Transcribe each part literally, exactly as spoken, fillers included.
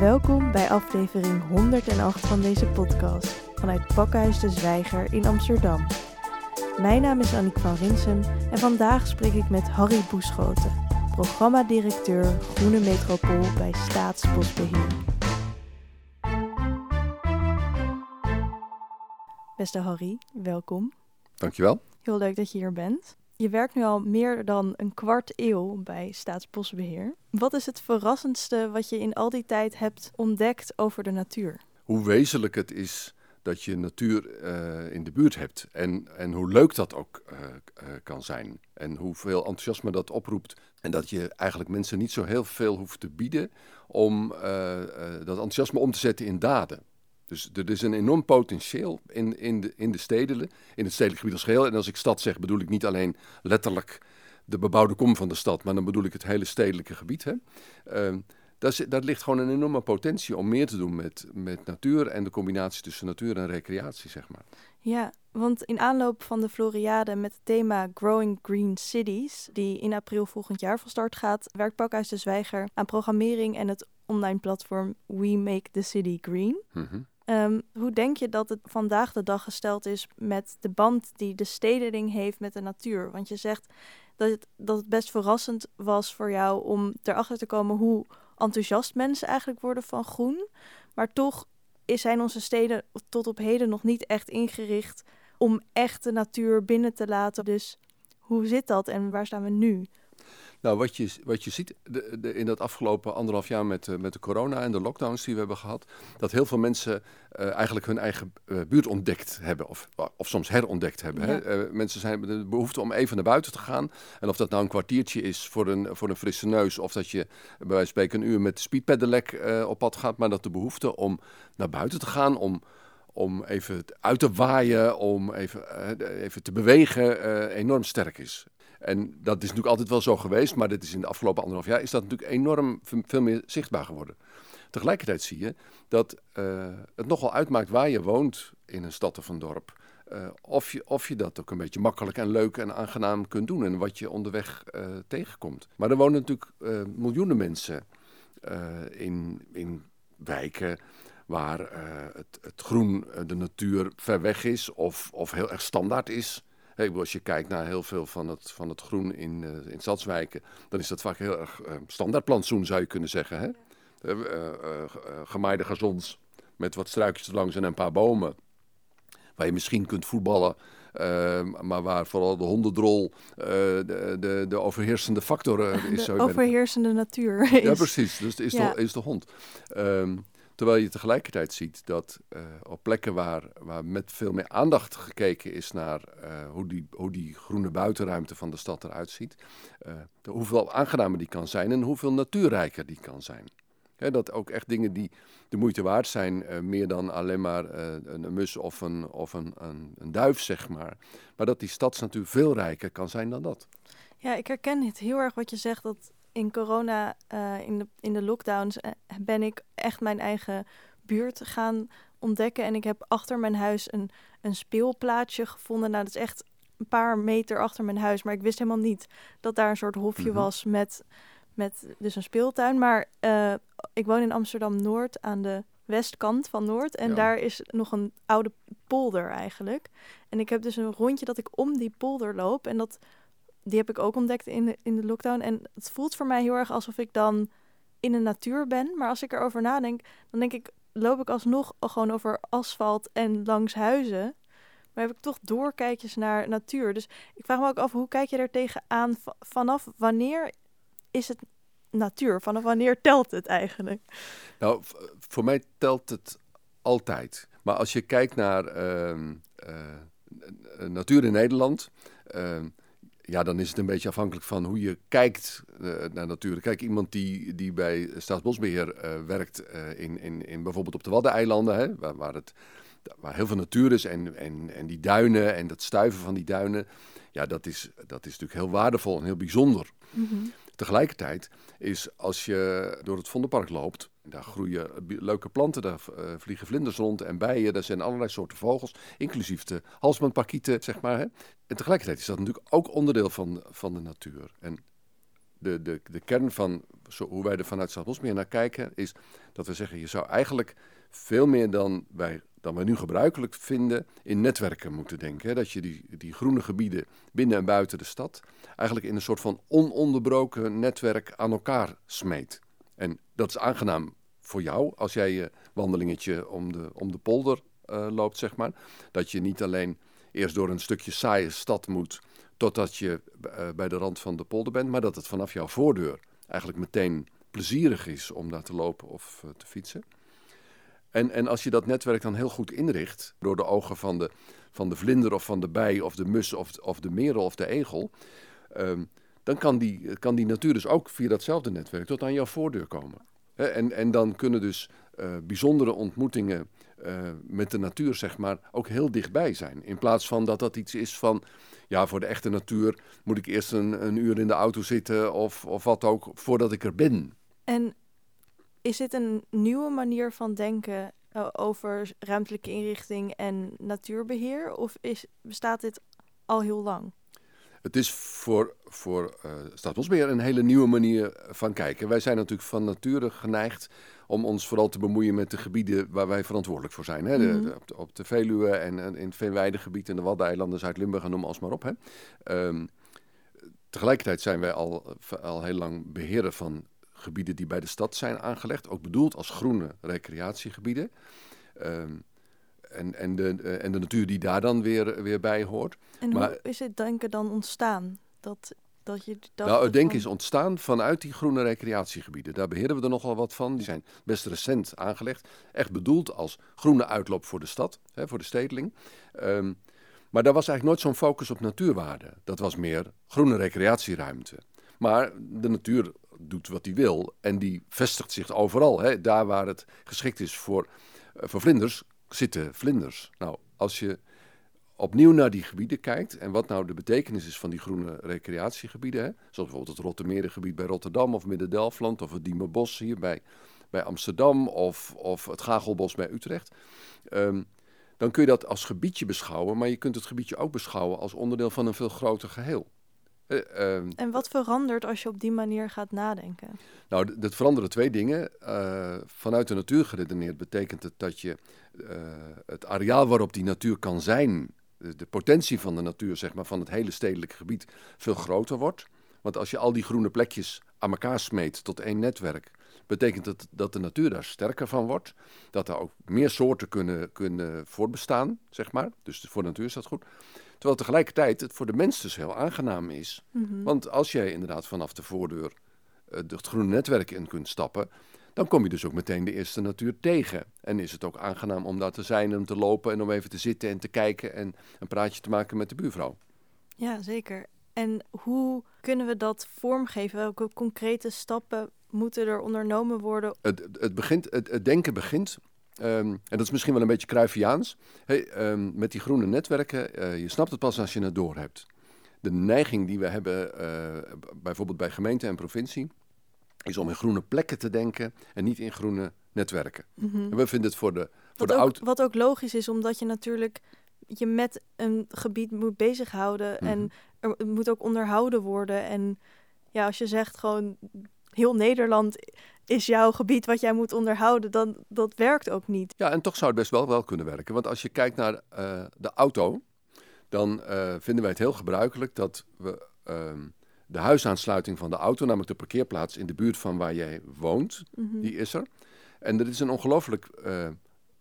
Welkom bij aflevering honderdacht van deze podcast vanuit Pakhuis de Zwijger in Amsterdam. Mijn naam is Annick van Rinsum en vandaag spreek ik met Harry Boeschoten, programmadirecteur Groene Metropool bij Staatsbosbeheer. Beste Harry, welkom. Dankjewel. Heel leuk dat je hier bent. Je werkt nu al meer dan een kwart eeuw bij Staatsbosbeheer. Wat is het verrassendste wat je in al die tijd hebt ontdekt over de natuur? Hoe wezenlijk het is dat je natuur uh, in de buurt hebt. En, en hoe leuk dat ook uh, uh, kan zijn. En hoeveel enthousiasme dat oproept. En dat je eigenlijk mensen niet zo heel veel hoeft te bieden om uh, uh, dat enthousiasme om te zetten in daden. Dus er is een enorm potentieel in, in, de, in de steden, in het stedelijk gebied als geheel. En als ik stad zeg, bedoel ik niet alleen letterlijk de bebouwde kom van de stad, maar dan bedoel ik het hele stedelijke gebied. Hè. Uh, daar, zit, daar ligt gewoon een enorme potentie om meer te doen met, met natuur en de combinatie tussen natuur en recreatie, zeg maar. Ja, want in aanloop van de Floriade met het thema Growing Green Cities, die in april volgend jaar van start gaat, werkt Pakhuis de Zwijger aan programmering en het online platform We Make the City Green. Mm-hmm. Um, hoe denk je dat het vandaag de dag gesteld is met de band die de stedeling heeft met de natuur? Want je zegt dat het, dat het best verrassend was voor jou om erachter te komen hoe enthousiast mensen eigenlijk worden van groen. Maar toch zijn onze steden tot op heden nog niet echt ingericht om echt de natuur binnen te laten. Dus hoe zit dat en waar staan we nu? Nou, wat je, wat je ziet de, de, in dat afgelopen anderhalf jaar met, uh, met de corona en de lockdowns die we hebben gehad, dat heel veel mensen uh, eigenlijk hun eigen uh, buurt ontdekt hebben of, of soms herontdekt hebben. Ja. Hè? Uh, mensen zijn de behoefte om even naar buiten te gaan. En of dat nou een kwartiertje is voor een, voor een frisse neus of dat je bij wijze van spreken een uur met de speedpedelec uh, op pad gaat, maar dat de behoefte om naar buiten te gaan, om... om even uit te waaien, om even, uh, even te bewegen, uh, enorm sterk is. En dat is natuurlijk altijd wel zo geweest, maar dit is in de afgelopen anderhalf jaar is dat natuurlijk enorm veel meer zichtbaar geworden. Tegelijkertijd zie je dat uh, het nogal uitmaakt waar je woont in een stad of een dorp. Uh, of je, of je dat ook een beetje makkelijk en leuk en aangenaam kunt doen en wat je onderweg uh, tegenkomt. Maar er wonen natuurlijk uh, miljoenen mensen uh, in, in wijken waar uh, het, het groen, uh, de natuur ver weg is of, of heel erg standaard is. Hey, als je kijkt naar heel veel van het, van het groen in, uh, in stadswijken, dan is dat vaak heel erg uh, standaardplantsoen, zou je kunnen zeggen. Hè? Uh, uh, uh, gemaaide gazons met wat struikjes langs en een paar bomen. Waar je misschien kunt voetballen, uh, maar waar vooral de hondendrol uh, de, de, de overheersende factor uh, is. De zo overheersende ben... natuur. Ja, is... precies. Dus is, ja. De, is de hond. Um, Terwijl je tegelijkertijd ziet dat uh, op plekken waar, waar met veel meer aandacht gekeken is naar uh, hoe, die, hoe die groene buitenruimte van de stad eruit ziet, uh, de, hoeveel aangenamer die kan zijn en hoeveel natuurrijker die kan zijn. Hè, dat ook echt dingen die de moeite waard zijn, uh, meer dan alleen maar uh, een mus of, een, of een, een, een duif, zeg maar. Maar dat die stadsnatuur veel rijker kan zijn dan dat. Ja, ik herken het heel erg wat je zegt, dat in corona, uh, in, de, in de lockdowns, uh, ben ik echt mijn eigen buurt gaan ontdekken. En ik heb achter mijn huis een, een speelplaatsje gevonden. Nou, dat is echt een paar meter achter mijn huis. Maar ik wist helemaal niet dat daar een soort hofje mm-hmm. was met, met dus een speeltuin. Maar uh, ik woon in Amsterdam-Noord aan de westkant van Noord. En ja. Daar is nog een oude polder eigenlijk. En ik heb dus een rondje dat ik om die polder loop. En dat... Die heb ik ook ontdekt in de, in de lockdown. En het voelt voor mij heel erg alsof ik dan in de natuur ben. Maar als ik erover nadenk, dan denk ik, loop ik alsnog gewoon over asfalt en langs huizen. Maar heb ik toch doorkijkjes naar natuur. Dus ik vraag me ook af, hoe kijk je er tegenaan? Vanaf wanneer is het natuur? Vanaf wanneer telt het eigenlijk? Nou, voor mij telt het altijd. Maar als je kijkt naar uh, uh, natuur in Nederland... Uh, Ja, dan is het een beetje afhankelijk van hoe je kijkt uh, naar natuur. Kijk, iemand die, die bij Staatsbosbeheer uh, werkt uh, in, in, in bijvoorbeeld op de Waddeneilanden, hè, waar, waar, het, waar heel veel natuur is en, en, en die duinen en dat stuiven van die duinen, ja, dat is, dat is natuurlijk heel waardevol en heel bijzonder. Mm-hmm. Tegelijkertijd is als je door het Vondelpark loopt, daar groeien leuke planten, daar uh, vliegen vlinders rond en bijen, daar zijn allerlei soorten vogels, inclusief de halsbandparkieten, zeg maar. Hè. En tegelijkertijd is dat natuurlijk ook onderdeel van, van de natuur. En de, de, de kern van, zo, hoe wij er vanuit Staatsbosbeheer naar kijken, is dat we zeggen, je zou eigenlijk veel meer dan wij, dan we nu gebruikelijk vinden, in netwerken moeten denken. Hè? Dat je die, die groene gebieden binnen en buiten de stad eigenlijk in een soort van ononderbroken netwerk aan elkaar smeet. En dat is aangenaam voor jou als jij je wandelingetje om de, om de polder uh, loopt, zeg maar. Dat je niet alleen eerst door een stukje saaie stad moet totdat je uh, bij de rand van de polder bent, maar dat het vanaf jouw voordeur eigenlijk meteen plezierig is om daar te lopen of uh, te fietsen. En, en als je dat netwerk dan heel goed inricht, door de ogen van de, van de vlinder of van de bij of de mus of, of de merel of de egel, um, dan kan die, kan die natuur dus ook via datzelfde netwerk tot aan jouw voordeur komen. He, en, en dan kunnen dus uh, bijzondere ontmoetingen uh, met de natuur, zeg maar, ook heel dichtbij zijn. In plaats van dat dat iets is van, ja, voor de echte natuur moet ik eerst een, een uur in de auto zitten of, of wat ook, voordat ik er ben. En is dit een nieuwe manier van denken uh, over ruimtelijke inrichting en natuurbeheer? Of is, bestaat dit al heel lang? Het is voor, voor uh, Staatsbosbeheer een hele nieuwe manier van kijken. Wij zijn natuurlijk van nature geneigd om ons vooral te bemoeien met de gebieden waar wij verantwoordelijk voor zijn. Hè? De, de, op, de, op de Veluwe en, en in het Veenweidegebied en de Waddeneilanden, Zuid-Limburg en noem alles maar op. Hè? Um, tegelijkertijd zijn wij al, al heel lang beheerder van gebieden die bij de stad zijn aangelegd, ook bedoeld als groene recreatiegebieden. Um, en, en, de, en de natuur die daar dan weer, weer bij hoort. En maar, hoe is het denken dan ontstaan? Dat, dat je, dat nou, het denken van... is ontstaan vanuit die groene recreatiegebieden. Daar beheren we er nogal wat van. Die zijn best recent aangelegd. Echt bedoeld als groene uitloop voor de stad, hè, voor de stedeling. Um, maar daar was eigenlijk nooit zo'n focus op natuurwaarde. Dat was meer groene recreatieruimte. Maar de natuur doet wat hij wil en die vestigt zich overal. Hè. Daar waar het geschikt is voor, voor vlinders, zitten vlinders. Nou, als je opnieuw naar die gebieden kijkt en wat nou de betekenis is van die groene recreatiegebieden, hè, zoals bijvoorbeeld het Rottermerengebied bij Rotterdam of Midden-Delfland of het Diemenbos hier bij, bij Amsterdam of, of het Gagelbos bij Utrecht, um, dan kun je dat als gebiedje beschouwen, maar je kunt het gebiedje ook beschouwen als onderdeel van een veel groter geheel. Uh, uh, en wat verandert als je op die manier gaat nadenken? Nou, d- dat veranderen twee dingen. Uh, vanuit de natuur geredeneerd betekent het dat je uh, het areaal waarop die natuur kan zijn, de, de potentie van de natuur, zeg maar, van het hele stedelijke gebied, veel groter wordt. Want als je al die groene plekjes aan elkaar smeet tot één netwerk, betekent dat dat de natuur daar sterker van wordt. Dat er ook meer soorten kunnen, kunnen voortbestaan, zeg maar. Dus voor de natuur is dat goed. Terwijl tegelijkertijd het voor de mens dus heel aangenaam is. Mm-hmm. Want als jij inderdaad vanaf de voordeur uh, het groene netwerk in kunt stappen, dan kom je dus ook meteen de eerste natuur tegen. En is het ook aangenaam om daar te zijn en te lopen en om even te zitten en te kijken en een praatje te maken met de buurvrouw. Ja, zeker. En hoe kunnen we dat vormgeven? Welke concrete stappen moeten er ondernomen worden? Het, het, begint, het, het denken begint. Um, en dat is misschien wel een beetje Cruyffiaans. Hey, um, met die groene netwerken, uh, je snapt het pas als je het doorhebt. De neiging die we hebben, uh, bijvoorbeeld bij gemeente en provincie, is om in groene plekken te denken en niet in groene netwerken. Mm-hmm. En we vinden het voor de, voor de ook, oud... Wat ook logisch is, omdat je natuurlijk je met een gebied moet bezighouden. Mm-hmm. En er, het moet ook onderhouden worden. En ja, als je zegt gewoon heel Nederland is jouw gebied wat jij moet onderhouden, dan dat werkt ook niet. Ja, en toch zou het best wel wel kunnen werken. Want als je kijkt naar uh, de auto, dan uh, vinden wij het heel gebruikelijk dat we uh, de huisaansluiting van de auto, namelijk de parkeerplaats in de buurt van waar jij woont, mm-hmm. die is er. En dat is een ongelooflijk uh,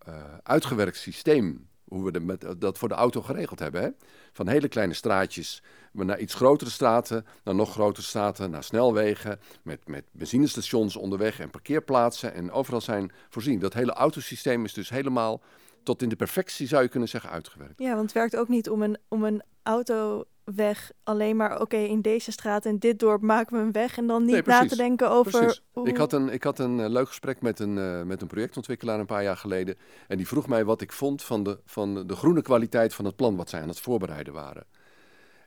uh, uitgewerkt systeem, hoe we de, met, dat voor de auto geregeld hebben. Hè? Van hele kleine straatjes naar iets grotere straten, naar nog grotere straten, naar snelwegen, met, met benzinestations onderweg en parkeerplaatsen en overal zijn voorzien. Dat hele autosysteem is dus helemaal tot in de perfectie, zou je kunnen zeggen, uitgewerkt. Ja, want het werkt ook niet om een, om een autoweg alleen maar, oké, okay, in deze straat en dit dorp maken we een weg en dan niet nee, na te denken over... Hoe... Ik had een, ik had een uh, leuk gesprek met een, uh, met een projectontwikkelaar een paar jaar geleden en die vroeg mij wat ik vond van de, van de groene kwaliteit van het plan wat zij aan het voorbereiden waren.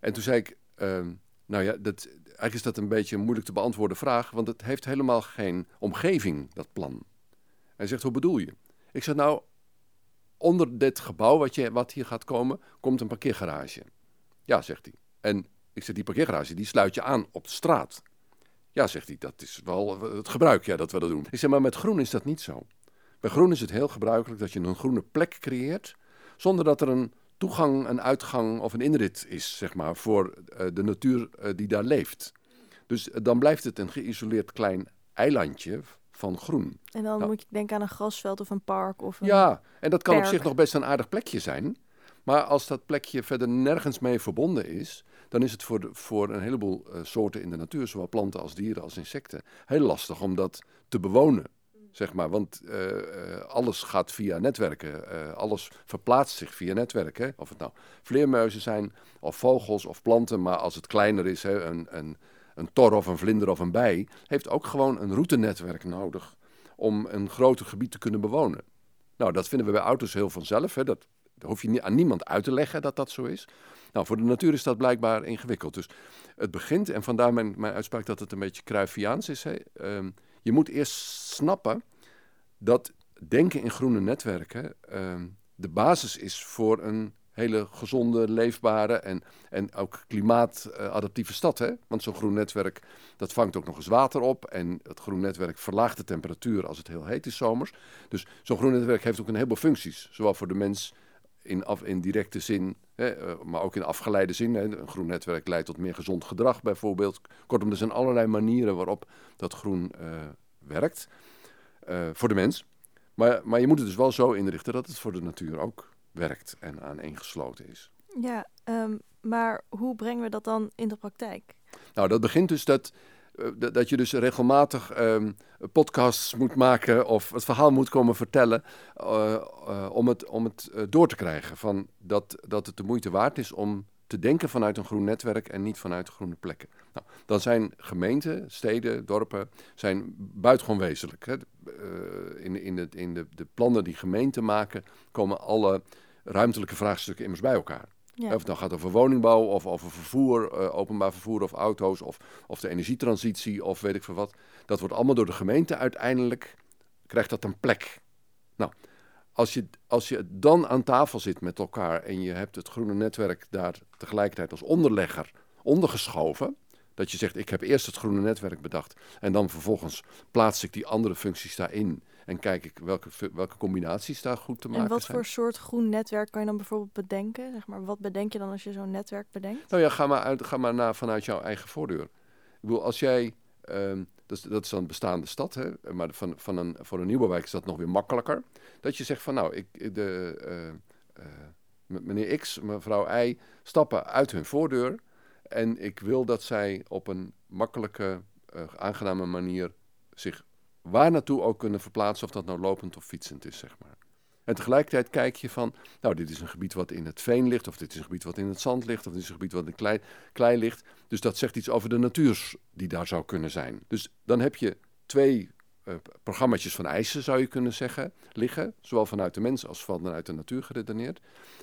En toen zei ik, uh, nou ja, dat, eigenlijk is dat een beetje een moeilijk te beantwoorden vraag, want het heeft helemaal geen omgeving, dat plan. Hij zegt, hoe bedoel je? Ik zeg, nou, onder dit gebouw wat, je, wat hier gaat komen, komt een parkeergarage. Ja, zegt hij. En ik zeg, die parkeergarage, die sluit je aan op de straat. Ja, zegt hij, dat is wel het gebruik, ja, dat we dat doen. Ik zeg, maar met groen is dat niet zo. Bij groen is het heel gebruikelijk dat je een groene plek creëert, zonder dat er een toegang, een uitgang of een inrit is, zeg maar, voor uh, de natuur uh, die daar leeft. Dus uh, dan blijft het een geïsoleerd klein eilandje van groen. En dan nou, moet je denken aan een grasveld of een park of een ja, en dat kan perk. Op zich nog best een aardig plekje zijn. Maar als dat plekje verder nergens mee verbonden is, dan is het voor, de, voor een heleboel uh, soorten in de natuur, zowel planten als dieren als insecten, heel lastig om dat te bewonen. Zeg maar, want uh, uh, alles gaat via netwerken. Uh, alles verplaatst zich via netwerken. Hè? Of het nou vleermuizen zijn, of vogels, of planten. Maar als het kleiner is, hè, een, een, een tor of een vlinder of een bij, heeft ook gewoon een routenetwerk nodig om een groter gebied te kunnen bewonen. Nou, dat vinden we bij auto's heel vanzelf. Hè? Dat, dat hoef je aan niemand uit te leggen dat dat zo is. Nou, voor de natuur is dat blijkbaar ingewikkeld. Dus het begint, en vandaar mijn, mijn uitspraak dat het een beetje Cruyffiaans is. Hè? Um, Je moet eerst snappen dat denken in groene netwerken uh, de basis is voor een hele gezonde, leefbare en, en ook klimaatadaptieve stad. Hè? Want zo'n groen netwerk, dat vangt ook nog eens water op. En het groen netwerk verlaagt de temperatuur als het heel heet is zomers. Dus zo'n groen netwerk heeft ook een heleboel functies. Zowel voor de mens in, af, in directe zin, hè, uh, maar ook in afgeleide zin. Hè. Een groen netwerk leidt tot meer gezond gedrag bijvoorbeeld. Kortom, er zijn allerlei manieren waarop dat groen uh, werkt uh, voor de mens. Maar, maar je moet het dus wel zo inrichten dat het voor de natuur ook werkt en aaneengesloten is. Ja, um, maar hoe brengen we dat dan in de praktijk? Nou, dat begint dus dat, uh, dat, dat je dus regelmatig um, podcasts moet maken of het verhaal moet komen vertellen uh, uh, om het, om het uh, door te krijgen. Van dat, dat het de moeite waard is om te denken vanuit een groen netwerk en niet vanuit groene plekken. Nou, dan zijn gemeenten, steden, dorpen, zijn buitengewoon wezenlijk. Hè. Uh, in in, de, in de, de plannen die gemeenten maken, komen alle ruimtelijke vraagstukken immers bij elkaar. Ja. Of het nou gaat over woningbouw, of over vervoer, uh, openbaar vervoer of auto's, of, of de energietransitie, of weet ik veel wat. Dat wordt allemaal door de gemeente uiteindelijk, krijgt dat een plek. Nou, Als je, als je dan aan tafel zit met elkaar en je hebt het groene netwerk daar tegelijkertijd als onderlegger ondergeschoven, dat je zegt, ik heb eerst het groene netwerk bedacht en dan vervolgens plaats ik die andere functies daarin en kijk ik welke, welke combinaties daar goed te maken zijn. En wat voor soort groen netwerk kan je dan bijvoorbeeld bedenken? Zeg maar, wat bedenk je dan als je zo'n netwerk bedenkt? Nou ja, ga maar, uit, ga maar na vanuit jouw eigen voordeur. Ik bedoel, als jij... Um, Dat is, dat is dan bestaande stad, hè? Maar van, van een, voor een nieuwe wijk is dat nog weer makkelijker. Dat je zegt van nou, ik, de, uh, uh, meneer X, mevrouw Y stappen uit hun voordeur. En ik wil dat zij op een makkelijke, uh, aangename manier zich waar naartoe ook kunnen verplaatsen. Of dat nou lopend of fietsend is, zeg maar. En tegelijkertijd kijk je van, nou, dit is een gebied wat in het veen ligt, of dit is een gebied wat in het zand ligt, of dit is een gebied wat in klei, klei ligt. Dus dat zegt iets over de natuur die daar zou kunnen zijn. Dus dan heb je twee uh, programmaatjes van eisen, zou je kunnen zeggen, liggen. Zowel vanuit de mens als vanuit de natuur geredeneerd.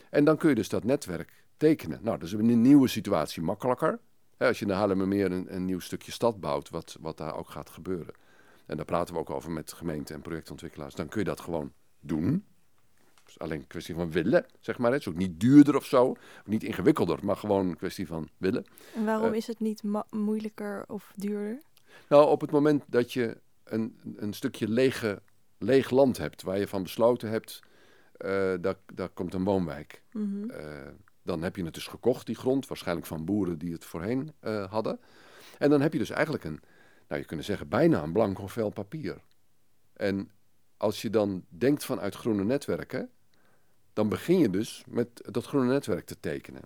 En dan kun je dus dat netwerk tekenen. Nou, dat is in een nieuwe situatie makkelijker. Hè, als je in de Haarlemmermeer een, een nieuw stukje stad bouwt, wat, wat daar ook gaat gebeuren. En daar praten we ook over met gemeenten en projectontwikkelaars. Dan kun je dat gewoon doen. Alleen een kwestie van willen, zeg maar. Het is ook niet duurder of zo, niet ingewikkelder, maar gewoon een kwestie van willen. En waarom uh, is het niet ma- moeilijker of duurder? Nou, op het moment dat je een, een stukje lege, leeg land hebt, waar je van besloten hebt, uh, daar, daar komt een woonwijk. Mm-hmm. Uh, dan heb je het dus gekocht, die grond, waarschijnlijk van boeren die het voorheen uh, hadden. En dan heb je dus eigenlijk een, nou je kunt zeggen, bijna een blanco vel papier. En als je dan denkt vanuit groene netwerken, dan begin je dus met dat groene netwerk te tekenen.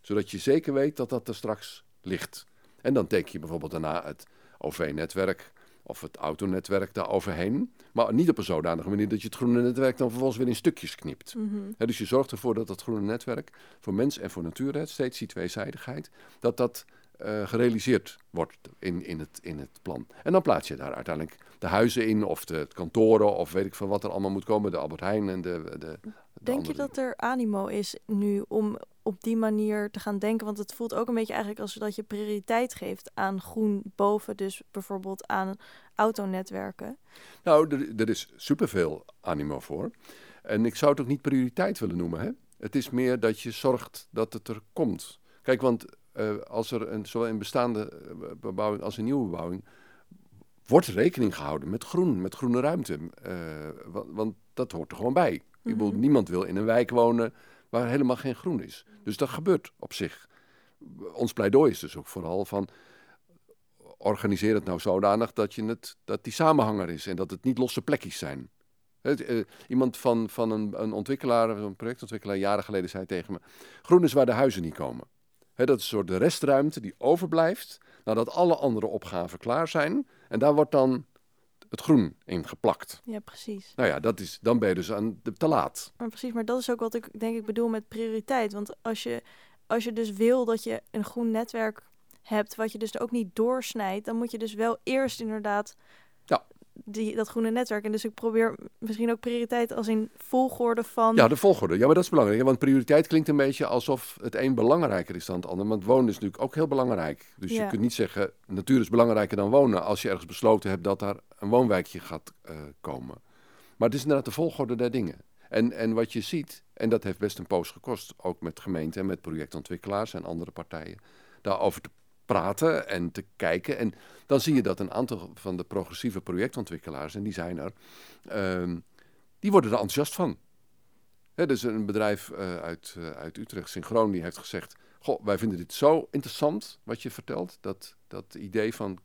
Zodat je zeker weet dat dat er straks ligt. En dan teken je bijvoorbeeld daarna het O V-netwerk of het autonetwerk daar overheen. Maar niet op een zodanige manier dat je het groene netwerk dan vervolgens weer in stukjes knipt. Mm-hmm. He, dus je zorgt ervoor dat dat groene netwerk voor mens en voor natuur, he, steeds die tweezijdigheid, dat dat uh, gerealiseerd wordt in, in, het, in het plan. En dan plaats je daar uiteindelijk de huizen in of de kantoren of weet ik veel wat er allemaal moet komen. De Albert Heijn en de... de Denk je dat er animo is nu om op die manier te gaan denken? Want het voelt ook een beetje eigenlijk als dat je prioriteit geeft aan groen boven, dus bijvoorbeeld aan autonetwerken. Nou, er, er is superveel animo voor. En ik zou het ook niet prioriteit willen noemen. Hè? Het is meer dat je zorgt dat het er komt. Kijk, want uh, als er een, zowel in bestaande bebouwing als in nieuwe bebouwing wordt rekening gehouden met groen, met groene ruimte. Uh, want, want dat hoort er gewoon bij. Mm-hmm. Ik bedoel, niemand wil in een wijk wonen waar helemaal geen groen is. Dus dat gebeurt op zich. Ons pleidooi is dus ook vooral van... organiseer het nou zodanig dat, je het, dat die samenhanger is en dat het niet losse plekjes zijn. Het, uh, iemand van, van een, een ontwikkelaar, een projectontwikkelaar jaren geleden zei tegen me... groen is waar de huizen niet komen. He, dat is een soort de restruimte die overblijft nadat alle andere opgaven klaar zijn. En daar wordt dan het groen in geplakt. Ja, precies. Nou ja, dat is, dan ben je dus aan de, te laat. Maar precies, maar dat is ook wat ik denk ik bedoel met prioriteit. Want als je, als je dus wil dat je een groen netwerk hebt, wat je dus ook niet doorsnijdt, dan moet je dus wel eerst inderdaad... Ja. Die, dat groene netwerk. En dus ik probeer misschien ook prioriteit als in volgorde van... Ja, de volgorde. Ja, maar dat is belangrijk. Want prioriteit klinkt een beetje alsof het een belangrijker is dan het ander. Want wonen is natuurlijk ook heel belangrijk. Dus ja. Je kunt niet zeggen, natuur is belangrijker dan wonen... als je ergens besloten hebt dat daar een woonwijkje gaat uh, komen. Maar het is inderdaad de volgorde der dingen. En, en wat je ziet, en dat heeft best een poos gekost... ook met gemeenten en met projectontwikkelaars en andere partijen... daarover te praten en te kijken. En dan zie je dat een aantal van de progressieve projectontwikkelaars, en die zijn er, uh, die worden er enthousiast van. Hè, dus een bedrijf uh, uit, uh, uit Utrecht, Synchroon, die heeft gezegd, goh, wij vinden dit zo interessant wat je vertelt, dat, dat idee van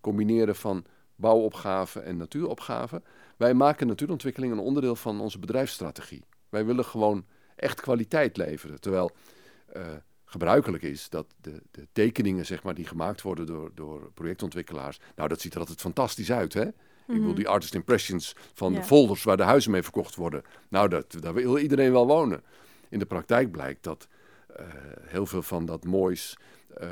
combineren van bouwopgaven en natuuropgaven. Wij maken natuurontwikkeling een onderdeel van onze bedrijfsstrategie. Wij willen gewoon echt kwaliteit leveren, terwijl... Uh, gebruikelijk is dat de, de tekeningen zeg maar, die gemaakt worden door, door projectontwikkelaars... nou, dat ziet er altijd fantastisch uit, hè? Mm-hmm. Ik bedoel, die artist impressions van ja. de folders waar de huizen mee verkocht worden. Nou, dat, daar wil iedereen wel wonen. In de praktijk blijkt dat uh, heel veel van dat moois... Uh,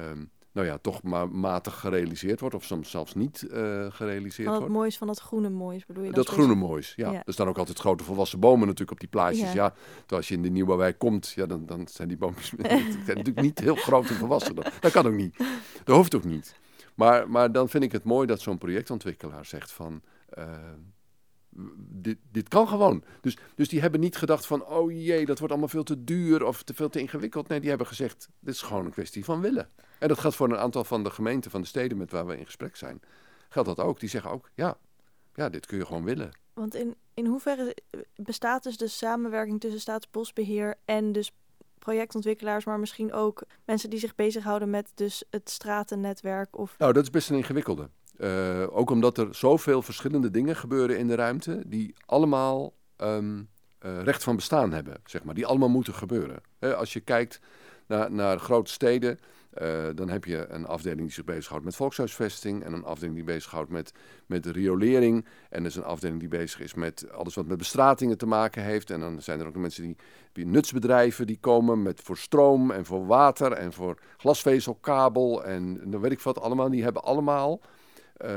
nou ja, toch maar matig gerealiseerd wordt of soms zelfs niet uh, gerealiseerd wordt. Van het moois van dat groene moois bedoel je? Dat, dat groene moois, ja. ja. Er staan ook altijd grote volwassen bomen natuurlijk op die plaatjes. Ja. ja. Terwijl als je in de nieuwe wijk komt, ja, dan, dan zijn die bomen natuurlijk niet heel groot en volwassen. Dan. Dat kan ook niet. Dat hoeft ook niet. Maar, maar dan vind ik het mooi dat zo'n projectontwikkelaar zegt van... Uh, Dit, dit kan gewoon. Dus, dus die hebben niet gedacht van... oh jee, dat wordt allemaal veel te duur of te veel te ingewikkeld. Nee, die hebben gezegd... dit is gewoon een kwestie van willen. En dat geldt voor een aantal van de gemeenten, van de steden... met waar we in gesprek zijn. Geldt dat ook. Die zeggen ook, ja, ja dit kun je gewoon willen. Want in, in hoeverre bestaat dus de samenwerking... tussen Staatsbosbeheer en dus projectontwikkelaars... maar misschien ook mensen die zich bezighouden... met dus het stratennetwerk? Of... Nou, dat is best een ingewikkelde. Uh, ook omdat er zoveel verschillende dingen gebeuren in de ruimte... die allemaal um, uh, recht van bestaan hebben, zeg maar. Die allemaal moeten gebeuren. He, als je kijkt naar, naar grote steden... Uh, dan heb je een afdeling die zich bezighoudt met volkshuisvesting... en een afdeling die bezighoudt met, met riolering. En er is een afdeling die bezig is met alles wat met bestratingen te maken heeft. En dan zijn er ook mensen die, die nutsbedrijven die komen met voor stroom en voor water... en voor glasvezelkabel en, en dan weet ik wat allemaal. Die hebben allemaal... Uh,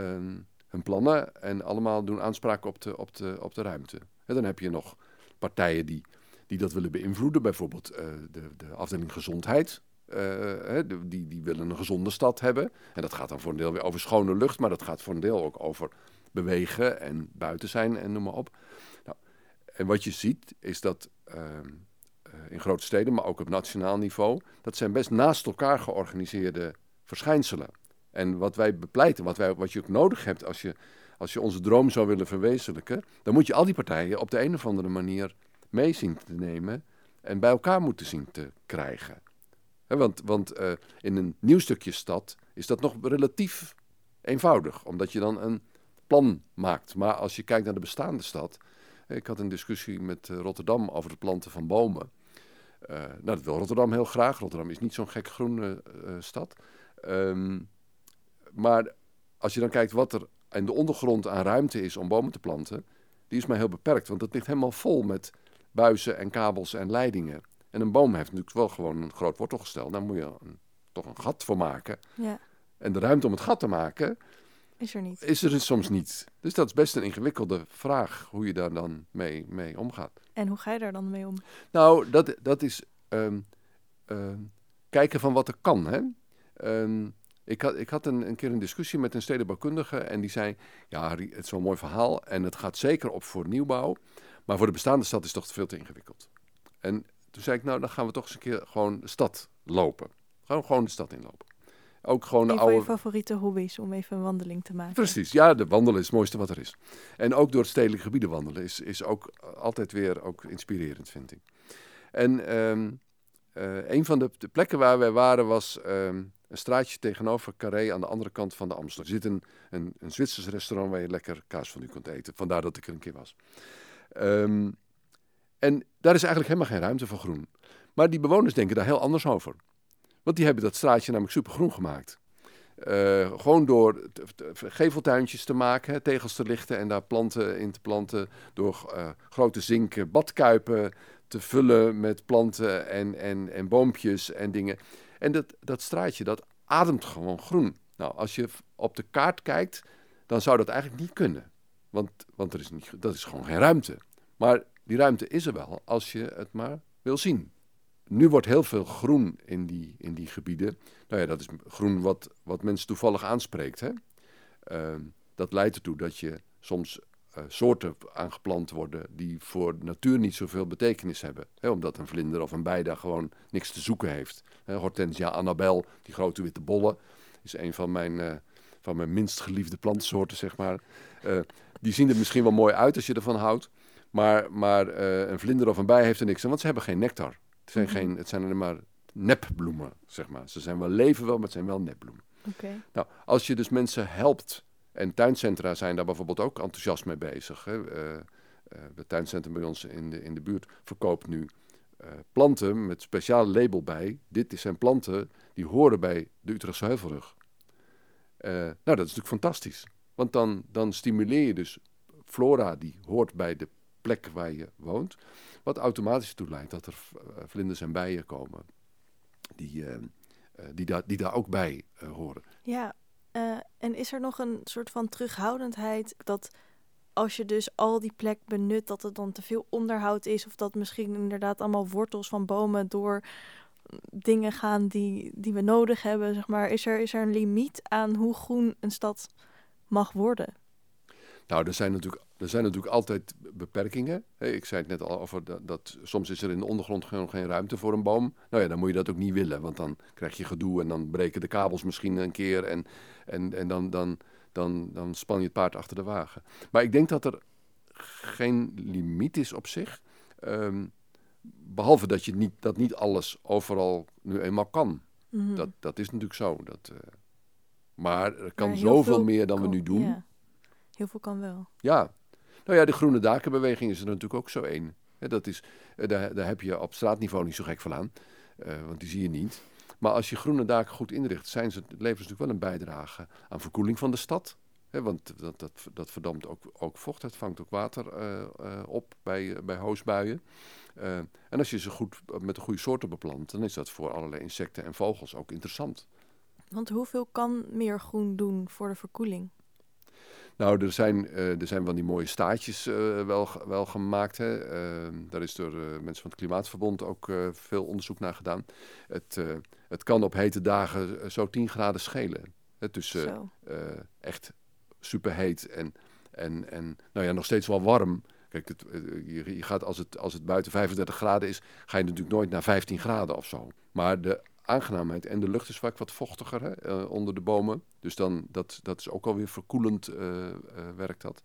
hun plannen en allemaal doen aanspraak op de, op de, op de ruimte. En dan heb je nog partijen die, die dat willen beïnvloeden. Bijvoorbeeld uh, de, de afdeling gezondheid. Uh, de, die, die willen een gezonde stad hebben. En dat gaat dan voor een deel weer over schone lucht. Maar dat gaat voor een deel ook over bewegen en buiten zijn en noem maar op. Nou, en wat je ziet is dat uh, in grote steden, maar ook op nationaal niveau... dat zijn best naast elkaar georganiseerde verschijnselen. En wat wij bepleiten, wat, wij, wat je ook nodig hebt als je, als je onze droom zou willen verwezenlijken... dan moet je al die partijen op de een of andere manier mee zien te nemen... en bij elkaar moeten zien te krijgen. He, want want uh, in een nieuw stukje stad is dat nog relatief eenvoudig... omdat je dan een plan maakt. Maar als je kijkt naar de bestaande stad... Ik had een discussie met Rotterdam over het planten van bomen. Uh, nou, dat wil Rotterdam heel graag. Rotterdam is niet zo'n gek groene uh, stad... Um, Maar als je dan kijkt wat er in de ondergrond aan ruimte is om bomen te planten... die is maar heel beperkt, want dat ligt helemaal vol met buizen en kabels en leidingen. En een boom heeft natuurlijk wel gewoon een groot wortelgestel. Daar moet je een, toch een gat voor maken. Ja. En de ruimte om het gat te maken... Is er niet. Is er soms niet. Dus dat is best een ingewikkelde vraag, hoe je daar dan mee, mee omgaat. En hoe ga je daar dan mee om? Nou, dat, dat is um, um, kijken van wat er kan, hè. Um, Ik had, ik had een, een keer een discussie met een stedenbouwkundige en die zei... ja, het is wel een mooi verhaal en het gaat zeker op voor nieuwbouw... maar voor de bestaande stad is het toch veel te ingewikkeld. En toen zei ik, nou, dan gaan we toch eens een keer gewoon de stad lopen. Gaan we gewoon de stad inlopen. Ook gewoon de oude... Een van je favoriete hobby's om even een wandeling te maken. Precies, ja, de wandelen is het mooiste wat er is. En ook door stedelijke gebieden wandelen is, is ook altijd weer ook inspirerend, vind ik. En um, uh, een van de, de plekken waar wij waren was um, een straatje tegenover Carré aan de andere kant van de Amsterdam. Er zit een, een, een Zwitsers restaurant waar je lekker kaas van u kunt eten. Vandaar dat ik er een keer was. Um, en daar is eigenlijk helemaal geen ruimte voor groen. Maar die bewoners denken daar heel anders over. Want die hebben dat straatje namelijk supergroen gemaakt. Uh, gewoon door t- t- geveltuintjes te maken, hè, tegels te lichten en daar planten in te planten. Door uh, grote zinken badkuipen te vullen met planten en, en, en boompjes en dingen. En dat, dat straatje, dat ademt gewoon groen. Nou, als je op de kaart kijkt, dan zou dat eigenlijk niet kunnen. Want, want er is niet, dat is gewoon geen ruimte. Maar die ruimte is er wel, als je het maar wil zien. Nu wordt heel veel groen in die, in die gebieden. Nou ja, dat is groen wat, wat mensen toevallig aanspreekt. Hè? Uh, dat leidt ertoe dat je soms uh, soorten aangeplant worden die voor de natuur niet zoveel betekenis hebben. Hè? Omdat een vlinder of een bij daar gewoon niks te zoeken heeft. Hè? Hortensia Annabel, die grote witte bollen, is een van mijn, uh, van mijn minst geliefde plantsoorten, zeg maar. Uh, die zien er misschien wel mooi uit als je ervan houdt. Maar, maar uh, een vlinder of een bij heeft er niks aan, want ze hebben geen nectar. Het zijn, geen, het zijn alleen maar nepbloemen, zeg maar. Ze zijn wel leven wel, maar het zijn wel nepbloemen. Okay. Nou, als je dus mensen helpt, en tuincentra zijn daar bijvoorbeeld ook enthousiast mee bezig. Hè. Uh, uh, het tuincentrum bij ons in de, in de buurt verkoopt nu uh, planten met speciaal label bij. Dit zijn planten die horen bij de Utrechtse Heuvelrug. Uh, nou, dat is natuurlijk fantastisch. Want dan, dan stimuleer je dus flora die hoort bij de plek waar je woont. Wat automatisch toe leidt dat er vlinders en bijen komen. Die, uh, die, da- die daar ook bij uh, horen. Ja, uh, en is er nog een soort van terughoudendheid dat als je dus al die plek benut, dat het dan te veel onderhoud is? Of dat misschien inderdaad allemaal wortels van bomen door dingen gaan die, die we nodig hebben, zeg maar. Is er, is er een limiet aan hoe groen een stad mag worden? Nou, er zijn natuurlijk, er zijn natuurlijk altijd beperkingen. Hey, ik zei het net al over dat, dat soms is er in de ondergrond gewoon geen ruimte voor een boom. Nou ja, dan moet je dat ook niet willen, want dan krijg je gedoe en dan breken de kabels misschien een keer en, en, en dan, dan, dan, dan span je het paard achter de wagen. Maar ik denk dat er geen limiet is op zich, um, behalve dat, je niet, dat niet alles overal nu eenmaal kan. Mm-hmm. Dat, dat is natuurlijk zo. Dat, uh, maar er kan maar zoveel meer dan kan, we nu doen. Yeah. Heel veel kan wel. Ja. Nou ja, de groene dakenbeweging is er natuurlijk ook zo één. Dat is, daar, daar heb je op straatniveau niet zo gek van aan. Uh, want die zie je niet. Maar als je groene daken goed inricht, zijn ze, leveren ze natuurlijk wel een bijdrage aan verkoeling van de stad. He, want dat, dat, dat verdampt ook, ook vocht. Het vangt ook water uh, uh, op bij, uh, bij hoosbuien. Uh, en als je ze goed met de goede soorten beplant, dan is dat voor allerlei insecten en vogels ook interessant. Want hoeveel kan meer groen doen voor de verkoeling? Nou, er zijn, er zijn van die mooie staartjes uh, wel, wel gemaakt. Hè. Uh, daar is door uh, mensen van het Klimaatverbond ook uh, veel onderzoek naar gedaan. Het, uh, het kan op hete dagen zo tien graden schelen. Hè, tussen uh, echt superheet en, en, en nou ja, nog steeds wel warm. Kijk, het, je, je gaat als, het, als het buiten vijfendertig graden is, ga je natuurlijk nooit naar vijftien graden of zo. Maar de aangenaamheid. En de lucht is vaak wat vochtiger hè, uh, onder de bomen. Dus dan, dat, dat is ook alweer verkoelend uh, uh, werkt dat.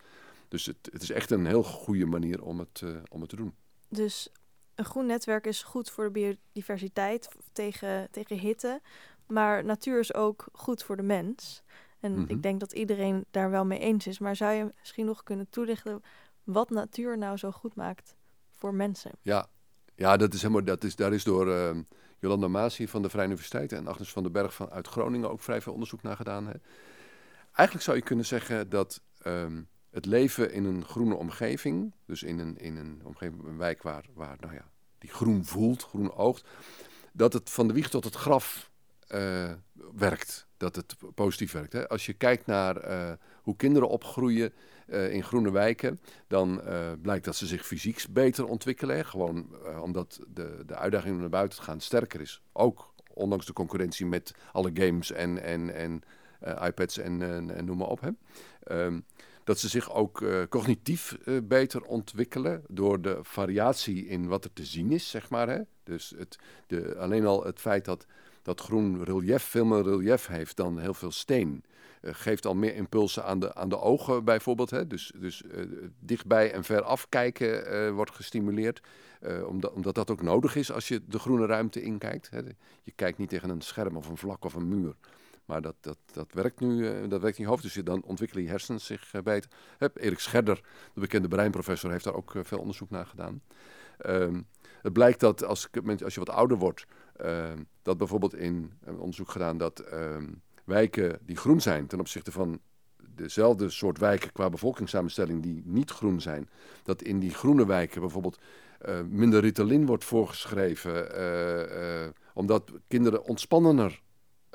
Dus het, het is echt een heel goede manier om het, uh, om het te doen. Dus een groen netwerk is goed voor de biodiversiteit, tegen, tegen hitte. Maar natuur is ook goed voor de mens. En mm-hmm. ik denk dat iedereen daar wel mee eens is. Maar zou je misschien nog kunnen toelichten wat natuur nou zo goed maakt voor mensen? Ja, ja dat is helemaal, dat is, daar is door... Uh, Jolanda Maas hier van de Vrije Universiteit en Agnes van den Berg van, uit Groningen ook vrij veel onderzoek naar gedaan. Hè. Eigenlijk zou je kunnen zeggen dat um, het leven in een groene omgeving, dus in een, in een omgeving, een wijk waar, waar nou ja, die groen voelt, groen oogt, dat het van de wieg tot het graf uh, werkt. Dat het positief werkt. Hè. Als je kijkt naar uh, hoe kinderen opgroeien uh, in groene wijken, dan uh, blijkt dat ze zich fysiek beter ontwikkelen. Hè. Gewoon uh, omdat de, de uitdaging om naar buiten te gaan sterker is. Ook ondanks de concurrentie met alle games en, en, en uh, iPads en, en, en noem maar op. Hè. Um, dat ze zich ook uh, cognitief uh, beter ontwikkelen door de variatie in wat er te zien is, zeg maar. Hè. Dus het, de, alleen al het feit dat dat groen relief veel meer relief heeft dan heel veel steen. Uh, geeft al meer impulsen aan de, aan de ogen bijvoorbeeld. Hè? Dus, dus uh, dichtbij en ver afkijken uh, wordt gestimuleerd. Uh, omdat, omdat dat ook nodig is als je de groene ruimte inkijkt. Hè? Je kijkt niet tegen een scherm of een vlak of een muur. Maar dat, dat, dat werkt nu, uh, dat werkt in je hoofd. Dus je, dan ontwikkelen je hersens zich uh, bij het... Hup, Erik Scherder, de bekende breinprofessor, heeft daar ook uh, veel onderzoek naar gedaan. Uh, het blijkt dat als, als je wat ouder wordt... Uh, dat bijvoorbeeld in uh, onderzoek gedaan dat uh, wijken die groen zijn... ten opzichte van dezelfde soort wijken qua bevolkingssamenstelling die niet groen zijn... dat in die groene wijken bijvoorbeeld uh, minder Ritalin wordt voorgeschreven... Uh, uh, omdat kinderen ontspannender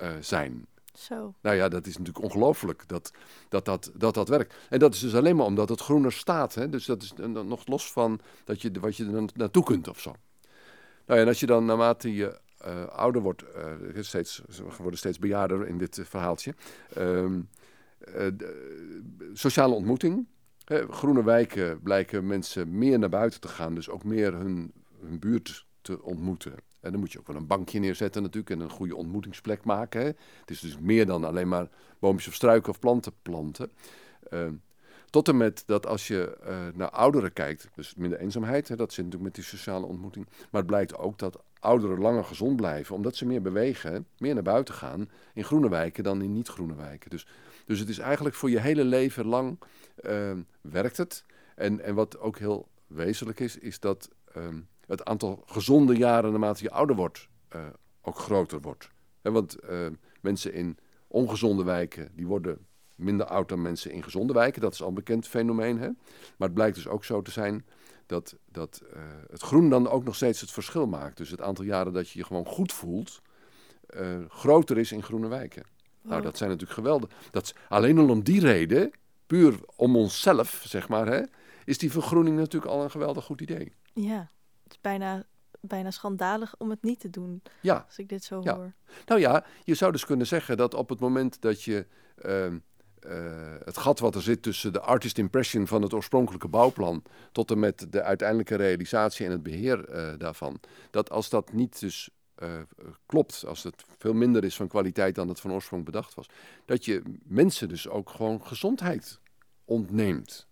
uh, zijn... Zo. Nou ja, dat is natuurlijk ongelooflijk dat dat, dat dat dat werkt. En dat is dus alleen maar omdat het groener staat. Hè? Dus dat is uh, nog los van dat je, wat je er naartoe kunt of zo. Nou ja, en als je dan naarmate je uh, ouder wordt, uh, steeds, we worden steeds bejaarder in dit uh, verhaaltje. Um, uh, de, sociale ontmoeting. Hè? Groene wijken blijken mensen meer naar buiten te gaan. Dus ook meer hun, hun buurt te ontmoeten. En dan moet je ook wel een bankje neerzetten natuurlijk en een goede ontmoetingsplek maken. Hè. Het is dus meer dan alleen maar boompjes of struiken of planten planten. Uh, tot en met dat als je uh, naar ouderen kijkt, dus minder eenzaamheid, hè, dat zit natuurlijk met die sociale ontmoeting. Maar het blijkt ook dat ouderen langer gezond blijven, omdat ze meer bewegen, meer naar buiten gaan in groene wijken dan in niet-groene wijken. Dus, dus het is eigenlijk voor je hele leven lang uh, werkt het. En, en wat ook heel wezenlijk is, is dat... Um, het aantal gezonde jaren naarmate je ouder wordt, uh, ook groter wordt. He, want uh, mensen in ongezonde wijken, die worden minder oud dan mensen in gezonde wijken. Dat is al een bekend fenomeen. Hè? Maar het blijkt dus ook zo te zijn dat, dat uh, het groen dan ook nog steeds het verschil maakt. Dus het aantal jaren dat je je gewoon goed voelt, uh, groter is in groene wijken. Wow. Nou, dat zijn natuurlijk geweldig. Dat is, alleen al om die reden, puur om onszelf, zeg maar, hè, is die vergroening natuurlijk al een geweldig goed idee. Ja. Het is bijna, bijna schandalig om het niet te doen, ja. Als ik dit zo ja. hoor. Nou ja, je zou dus kunnen zeggen dat op het moment dat je uh, uh, het gat wat er zit tussen de artist impression van het oorspronkelijke bouwplan tot en met de uiteindelijke realisatie en het beheer uh, daarvan, dat als dat niet dus uh, klopt, als het veel minder is van kwaliteit dan het van oorsprong bedacht was, dat je mensen dus ook gewoon gezondheid ontneemt.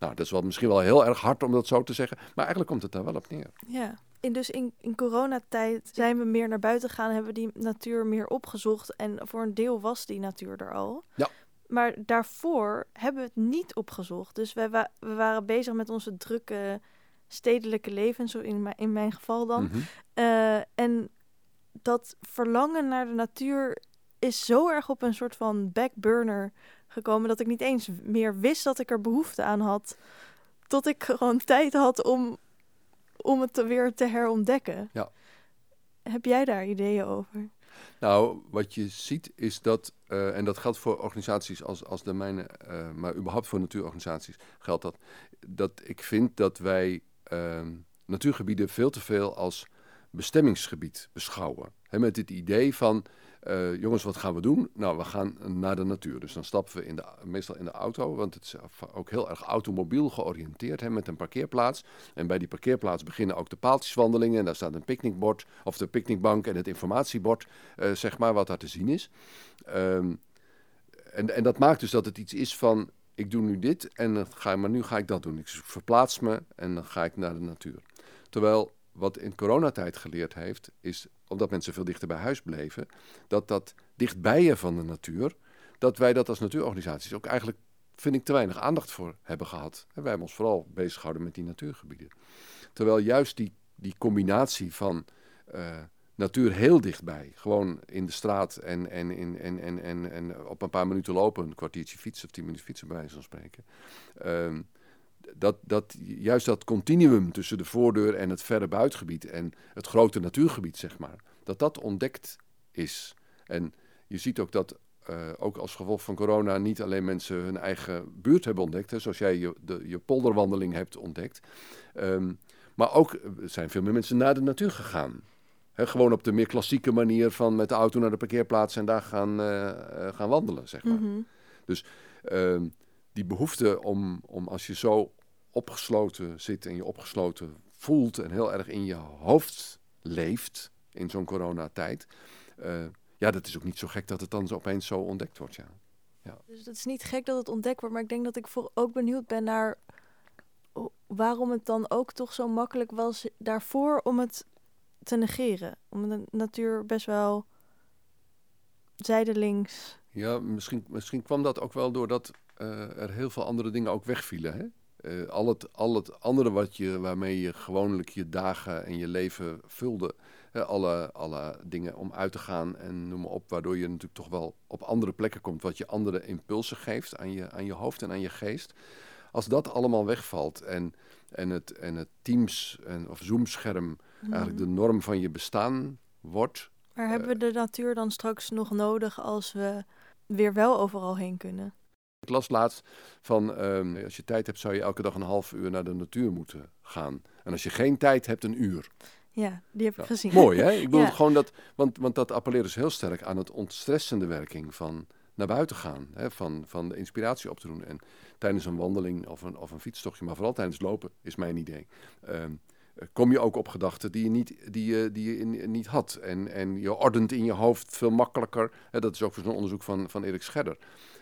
Nou, dat is wel misschien wel heel erg hard om dat zo te zeggen. Maar eigenlijk komt het daar wel op neer. Ja, en dus in, in coronatijd zijn we meer naar buiten gegaan. Hebben we die natuur meer opgezocht. En voor een deel was die natuur er al. Ja. Maar daarvoor hebben we het niet opgezocht. Dus we, wa- we waren bezig met onze drukke stedelijke leven. Zo in, ma- in mijn geval dan. Mm-hmm. Uh, en dat verlangen naar de natuur is zo erg op een soort van backburner gekomen dat ik niet eens meer wist dat ik er behoefte aan had. Tot ik gewoon tijd had om, om het weer te herontdekken. Ja. Heb jij daar ideeën over? Nou, wat je ziet is dat, uh, en dat geldt voor organisaties als, als de mijne, uh, maar überhaupt voor natuurorganisaties geldt dat, dat ik vind dat wij uh, natuurgebieden veel te veel als bestemmingsgebied beschouwen. He, met dit idee van, uh, jongens, wat gaan we doen? Nou, we gaan naar de natuur. Dus dan stappen we in de, meestal in de auto, want het is ook heel erg automobiel georiënteerd, he, met een parkeerplaats. En bij die parkeerplaats beginnen ook de paaltjeswandelingen. En daar staat een picknickbord, of de picknickbank en het informatiebord, uh, zeg maar, wat daar te zien is. Um, en, en dat maakt dus dat het iets is van, ik doe nu dit, en ga, maar nu ga ik dat doen. Ik verplaats me en dan ga ik naar de natuur. Terwijl, wat in coronatijd geleerd heeft, is omdat mensen veel dichter bij huis bleven, dat dat dichtbijen van de natuur, dat wij dat als natuurorganisaties ook eigenlijk, vind ik, te weinig aandacht voor hebben gehad. En wij hebben ons vooral bezig gehouden met die natuurgebieden. Terwijl juist die, die combinatie van uh, natuur heel dichtbij, gewoon in de straat en, en, en, en, en, en, en op een paar minuten lopen, een kwartiertje fietsen of tien minuten fietsen bij wijze van spreken. Um, Dat, dat, juist dat continuum tussen de voordeur en het verre buitengebied en het grote natuurgebied, zeg maar, dat dat ontdekt is. En je ziet ook dat, uh, ook als gevolg van corona, niet alleen mensen hun eigen buurt hebben ontdekt, hè, zoals jij je, de, je polderwandeling hebt ontdekt, um, maar ook zijn veel meer mensen naar de natuur gegaan. Hè, gewoon op de meer klassieke manier van met de auto naar de parkeerplaats en daar gaan, uh, gaan wandelen, zeg maar. Mm-hmm. Dus um, die behoefte om, om als je zo opgesloten zit en je opgesloten voelt en heel erg in je hoofd leeft in zo'n coronatijd, uh, ja, dat is ook niet zo gek dat het dan zo opeens zo ontdekt wordt, ja. Ja. Dus het is niet gek dat het ontdekt wordt, maar ik denk dat ik voor ook benieuwd ben naar waarom het dan ook toch zo makkelijk was daarvoor om het te negeren. Om de natuur best wel zijdelings... Ja, misschien, misschien kwam dat ook wel doordat uh, er heel veel andere dingen ook wegvielen, hè? Uh, al, het, al het andere wat je, waarmee je gewoonlijk je dagen en je leven vulde. Uh, alle, alle dingen om uit te gaan en noem maar op. Waardoor je natuurlijk toch wel op andere plekken komt. Wat je andere impulsen geeft aan je, aan je hoofd en aan je geest. Als dat allemaal wegvalt en, en, het, en het Teams en, of Zoom-scherm mm-hmm. eigenlijk de norm van je bestaan wordt. Maar uh, hebben we de natuur dan straks nog nodig als we weer wel overal heen kunnen? Ik las laatst van, um, als je tijd hebt, zou je elke dag een half uur naar de natuur moeten gaan. En als je geen tijd hebt, een uur. Ja, die heb ik nou, gezien. Mooi, hè? Ik bedoel ja. gewoon dat, want, want dat appelleert dus heel sterk aan het ontstressende werking van naar buiten gaan. Hè? Van, van de inspiratie op te doen. En tijdens een wandeling of een, of een fietstochtje, maar vooral tijdens lopen, is mijn idee. Um, kom je ook op gedachten die je niet, die je, die je in, niet had. En, en je ordent in je hoofd veel makkelijker. Hè? Dat is ook zo'n onderzoek van, van Erik Scherder.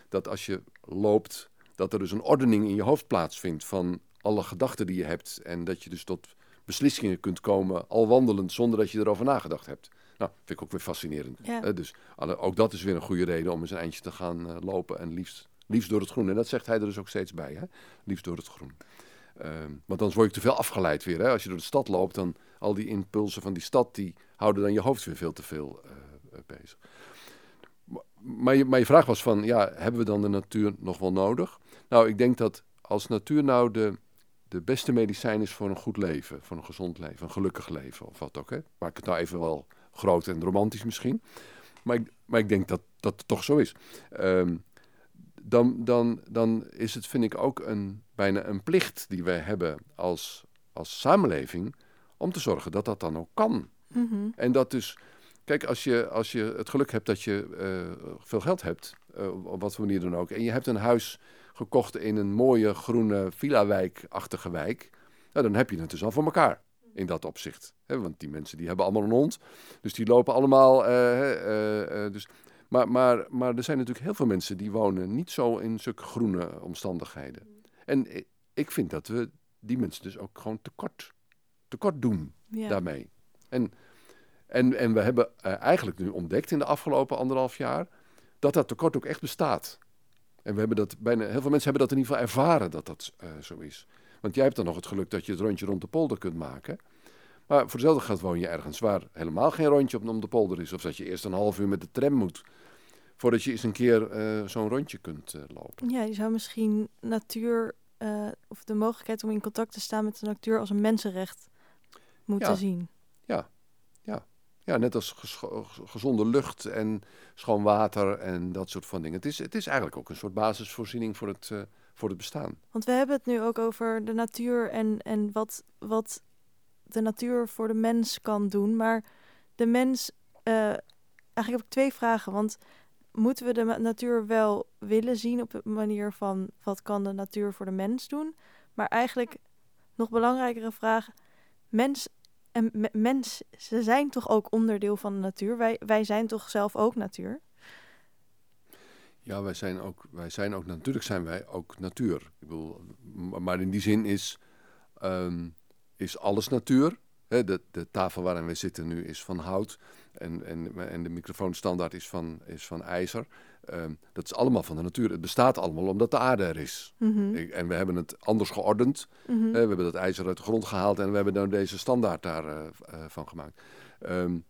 Dat als je loopt, dat er dus een ordening in je hoofd plaatsvindt van alle gedachten die je hebt. En dat je dus tot beslissingen kunt komen, al wandelend, zonder dat je erover nagedacht hebt. Nou, vind ik ook weer fascinerend. Ja. Uh, dus ook dat is weer een goede reden om eens een eindje te gaan uh, lopen. En liefst, liefst door het groen. En dat zegt hij er dus ook steeds bij, hè? Liefst door het groen. Uh, want anders word je te veel afgeleid weer. Hè? Als je door de stad loopt, dan al die impulsen van die stad, die houden dan je hoofd weer veel te veel uh, uh, bezig. Maar je, maar je vraag was van, ja, hebben we dan de natuur nog wel nodig? Nou, ik denk dat als natuur nou de, de beste medicijn is voor een goed leven, voor een gezond leven, een gelukkig leven of wat ook. Hè? Maak het nou even wel groot en romantisch misschien. Maar ik, maar ik denk dat, dat het toch zo is. Um, dan, dan, dan is het, vind ik, ook een, bijna een plicht die wij hebben als, als samenleving om te zorgen dat dat dan ook kan. Mm-hmm. En dat dus... Kijk, als je, als je het geluk hebt dat je uh, veel geld hebt, uh, op wat voor manier dan ook, en je hebt een huis gekocht in een mooie groene villa-wijk-achtige wijk, nou, dan heb je het dus al voor elkaar in dat opzicht. Hè? Want die mensen die hebben allemaal een hond, dus die lopen allemaal... Uh, uh, uh, dus... maar, maar, maar er zijn natuurlijk heel veel mensen die wonen niet zo in zulke groene omstandigheden. En ik vind dat we die mensen dus ook gewoon tekort, tekort doen ja. daarmee. En... En, en we hebben uh, eigenlijk nu ontdekt in de afgelopen anderhalf jaar dat dat tekort ook echt bestaat. En we hebben dat bijna, heel veel mensen hebben dat in ieder geval ervaren dat dat uh, zo is. Want jij hebt dan nog het geluk dat je het rondje rond de polder kunt maken. Maar voor hetzelfde geld woon je ergens waar helemaal geen rondje om de polder is. Of dat je eerst een half uur met de tram moet voordat je eens een keer uh, zo'n rondje kunt uh, lopen. Ja, je zou misschien natuur uh, of de mogelijkheid om in contact te staan met de natuur als een mensenrecht moeten ja. zien. Ja, ja. Ja, net als ges- gezonde lucht en schoon water en dat soort van dingen. Het is, het is eigenlijk ook een soort basisvoorziening voor het, uh, voor het bestaan. Want we hebben het nu ook over de natuur en, en wat, wat de natuur voor de mens kan doen. Maar de mens... Uh, eigenlijk heb ik twee vragen. Want moeten we de natuur wel willen zien op de manier van... wat kan de natuur voor de mens doen? Maar eigenlijk, nog belangrijkere vraag... mens... En me- mensen zijn toch ook onderdeel van de natuur? Wij, wij zijn toch zelf ook natuur? Ja, wij zijn ook, wij zijn ook... Natuurlijk zijn wij ook natuur. Ik bedoel, maar in die zin is, um, is alles natuur. He, de, de tafel waarin wij zitten nu is van hout. En, en, en de microfoonstandaard is van, is van ijzer. Um, dat is allemaal van de natuur. Het bestaat allemaal omdat de aarde er is. Mm-hmm. Ik, en we hebben het anders geordend. Mm-hmm. Uh, we hebben dat ijzer uit de grond gehaald en we hebben nou deze standaard daarvan uh, uh, gemaakt. Um,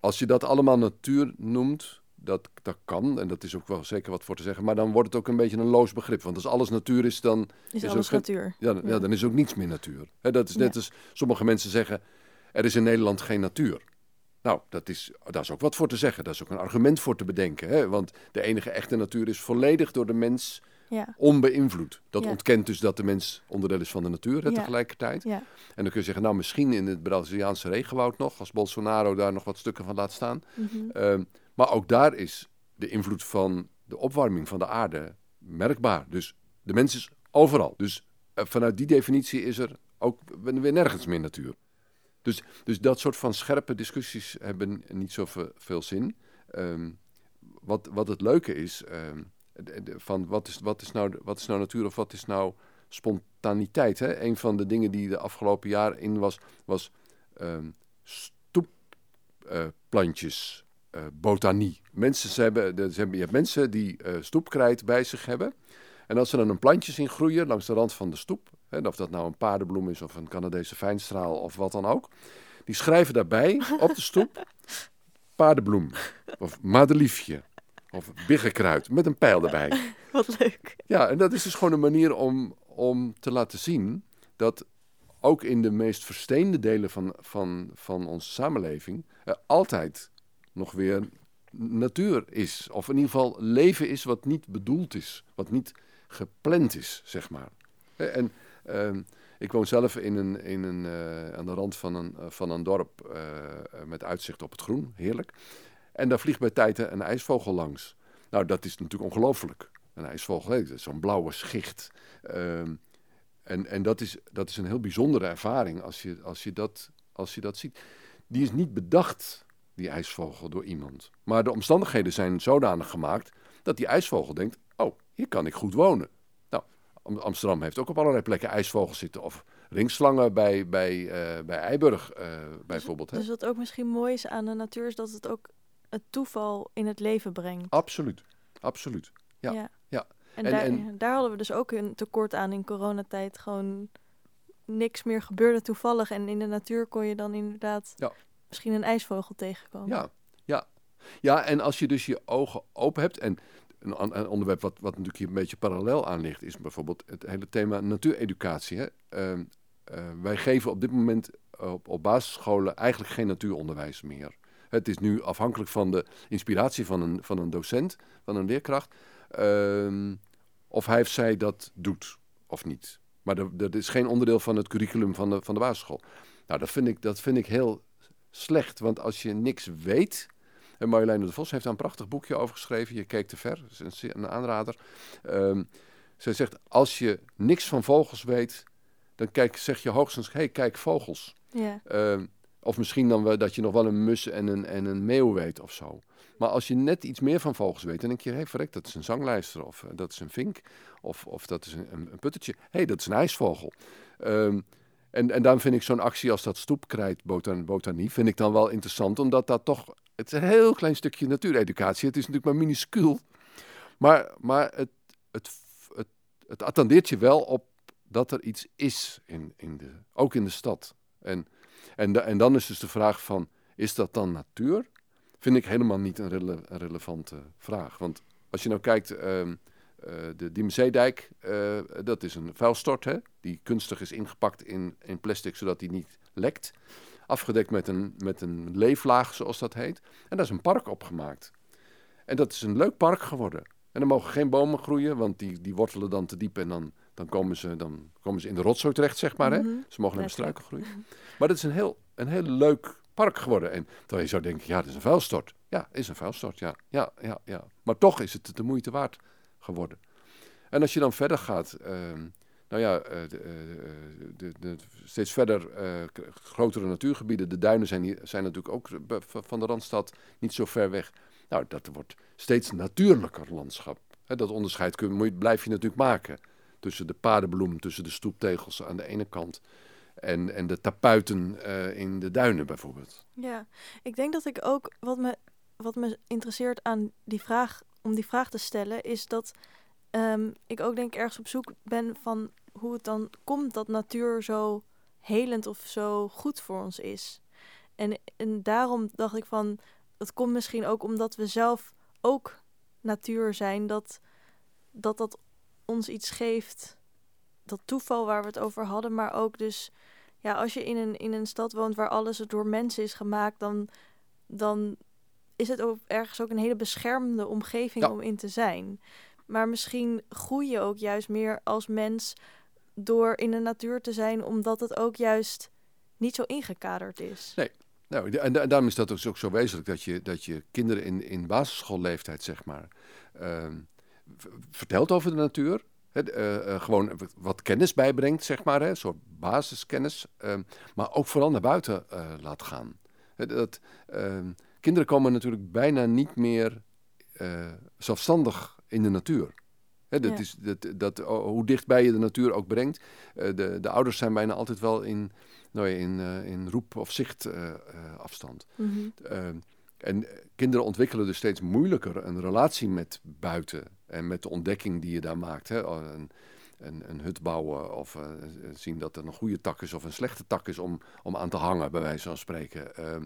als je dat allemaal natuur noemt, dat, dat kan. En dat is ook wel zeker wat voor te zeggen. Maar dan wordt het ook een beetje een loos begrip. Want als alles natuur is, dan is, is alles ook, natuur. Ja, ja. ja, dan is ook niets meer natuur. He, dat is net ja. als sommige mensen zeggen, er is in Nederland geen natuur. Nou, dat is, daar is ook wat voor te zeggen. Daar is ook een argument voor te bedenken. Hè? Want de enige echte natuur is volledig door de mens ja. onbeïnvloed. Dat ja. ontkent dus dat de mens onderdeel is van de natuur hè, ja. tegelijkertijd. Ja. En dan kun je zeggen, nou misschien in het Braziliaanse regenwoud nog... als Bolsonaro daar nog wat stukken van laat staan. Mm-hmm. Um, maar ook daar is de invloed van de opwarming van de aarde merkbaar. Dus de mens is overal. Dus uh, vanuit die definitie is er ook weer nergens meer natuur. Dus, dus dat soort van scherpe discussies hebben niet zoveel zin. Um, wat, wat het leuke is, um, de, de, van wat is, wat, is nou, wat is nou natuur of wat is nou spontaniteit? Hè? Een van de dingen die de afgelopen jaar in was, was um, stoepplantjes, uh, uh, botanie. Mensen, ze hebben, de, ze hebben, je hebt mensen die uh, stoepkrijt bij zich hebben. En als ze dan een plantje zien groeien langs de rand van de stoep, hè, of dat nou een paardenbloem is of een Canadese fijnstraal of wat dan ook, die schrijven daarbij op de stoep paardenbloem of madeliefje of biggenkruid met een pijl erbij. Wat leuk. Ja, en dat is dus gewoon een manier om, om te laten zien dat ook in de meest versteende delen van, van, van onze samenleving er altijd nog weer natuur is. Of in ieder geval leven is wat niet bedoeld is, wat niet gepland is, zeg maar. En uh, ik woon zelf in een, in een, uh, aan de rand van een, uh, van een dorp uh, met uitzicht op het groen, heerlijk. En daar vliegt bij tijden een ijsvogel langs. Nou, dat is natuurlijk ongelooflijk. Een ijsvogel, dat is zo'n blauwe schicht. Uh, en en dat, is, dat is een heel bijzondere ervaring als je, als je, dat, als je dat ziet. Die is niet bedacht, die ijsvogel, door iemand. Maar de omstandigheden zijn zodanig gemaakt dat die ijsvogel denkt, oh, hier kan ik goed wonen. Amsterdam heeft ook op allerlei plekken ijsvogels zitten. Of ringslangen bij, bij, uh, bij IJburg uh, bijvoorbeeld. Dus, hè? Dus wat ook misschien mooi is aan de natuur is dat het ook het toeval in het leven brengt. Absoluut, absoluut. Ja. Ja. Ja. En, en, daar, en daar hadden we dus ook een tekort aan in coronatijd. Gewoon niks meer gebeurde toevallig. En in de natuur kon je dan inderdaad ja. misschien een ijsvogel tegenkomen. Ja. Ja. Ja, en als je dus je ogen open hebt. En Een, een onderwerp wat, wat natuurlijk hier een beetje parallel aan ligt, is bijvoorbeeld het hele thema natuureducatie. Hè? Uh, uh, wij geven op dit moment op, op basisscholen eigenlijk geen natuuronderwijs meer. Het is nu afhankelijk van de inspiratie van een, van een docent, van een leerkracht, uh, of hij of zij dat doet of niet. Maar dat, dat is geen onderdeel van het curriculum van de, van de basisschool. Nou, dat vind ik, dat vind ik heel slecht, want als je niks weet. En Marjolein de Vos heeft daar een prachtig boekje over geschreven. Je keek te ver, dat is een aanrader. Um, zij zegt, als je niks van vogels weet, dan kijk, zeg je hoogstens, hé, hey, kijk vogels. Ja. Um, of misschien dan wel, dat je nog wel een mus en een, en een meeuw weet of zo. Maar als je net iets meer van vogels weet, dan denk je, hé, hey, verrek, dat is een zanglijster. Of uh, dat is een vink. Of, of dat is een, een, een puttertje. Hé, hey, dat is een ijsvogel. Um, en, en daarom vind ik zo'n actie als dat stoepkrijt botan- botanie, vind ik dan wel interessant, omdat dat toch... Het is een heel klein stukje natuureducatie. Het is natuurlijk maar minuscuul. Maar, maar het, het, het, het attendeert je wel op dat er iets is, in, in de, ook in de stad. En, en, de, en dan is dus de vraag van, is dat dan natuur? Vind ik helemaal niet een, rele, een relevante vraag. Want als je nou kijkt, uh, uh, de Diemenzeedijk, uh, dat is een vuilstort, hè? Die kunstig is ingepakt in, in plastic, zodat die niet lekt. Afgedekt met een, met een leeflaag, zoals dat heet. En daar is een park opgemaakt. En dat is een leuk park geworden. En er mogen geen bomen groeien, want die, die wortelen dan te diep. En dan, dan, komen ze, dan komen ze in de rotzooi terecht, zeg maar. Mm-hmm. Hè? Ze mogen naar de struiken groeien. Maar dat is een heel, een heel leuk park geworden. En terwijl je zou denken, ja, dat is een vuilstort. Ja, is een vuilstort, ja. ja, ja, ja. Maar toch is het de moeite waard geworden. En als je dan verder gaat... Uh, Nou ja, de, de, de, de steeds verder uh, grotere natuurgebieden. De duinen zijn, hier, zijn natuurlijk ook van de Randstad niet zo ver weg. Nou, dat wordt steeds natuurlijker landschap. He, dat onderscheid kun, moet je, blijf je natuurlijk maken. Tussen de paardenbloem, tussen de stoeptegels aan de ene kant. En, en de tapuiten uh, in de duinen bijvoorbeeld. Ja, ik denk dat ik ook, wat me, wat me interesseert aan die vraag, om die vraag te stellen, is dat... Um, ik ook denk ergens op zoek ben van hoe het dan komt dat natuur zo helend of zo goed voor ons is. En, en daarom dacht ik van, dat komt misschien ook omdat we zelf ook natuur zijn, dat dat, dat ons iets geeft, dat toeval waar we het over hadden, maar ook dus, ja, als je in een, in een stad woont waar alles door mensen is gemaakt, dan, dan is het ook ergens ook een hele beschermende omgeving ja. om in te zijn. Maar misschien groei je ook juist meer als mens door in de natuur te zijn, omdat het ook juist niet zo ingekaderd is. Nee, nou, en, da- en daarom is dat dus ook zo wezenlijk dat je, dat je kinderen in, in basisschoolleeftijd, zeg maar, uh, v- vertelt over de natuur. He, uh, uh, gewoon wat kennis bijbrengt, zeg maar, hè, een soort basiskennis. Uh, maar ook vooral naar buiten uh, laat gaan. He, dat, uh, kinderen komen natuurlijk bijna niet meer uh, zelfstandig in de natuur. He, dat ja. is, dat, dat, hoe dichtbij je de natuur ook brengt. Uh, de, de ouders zijn bijna altijd wel in, nou ja, in, uh, in roep- of zichtafstand. Uh, mm-hmm. uh, en kinderen ontwikkelen dus steeds moeilijker een relatie met buiten. En met de ontdekking die je daar maakt. Hè? Een, een, een hut bouwen of uh, zien dat er een goede tak is of een slechte tak is om, om aan te hangen, bij wijze van spreken. Uh,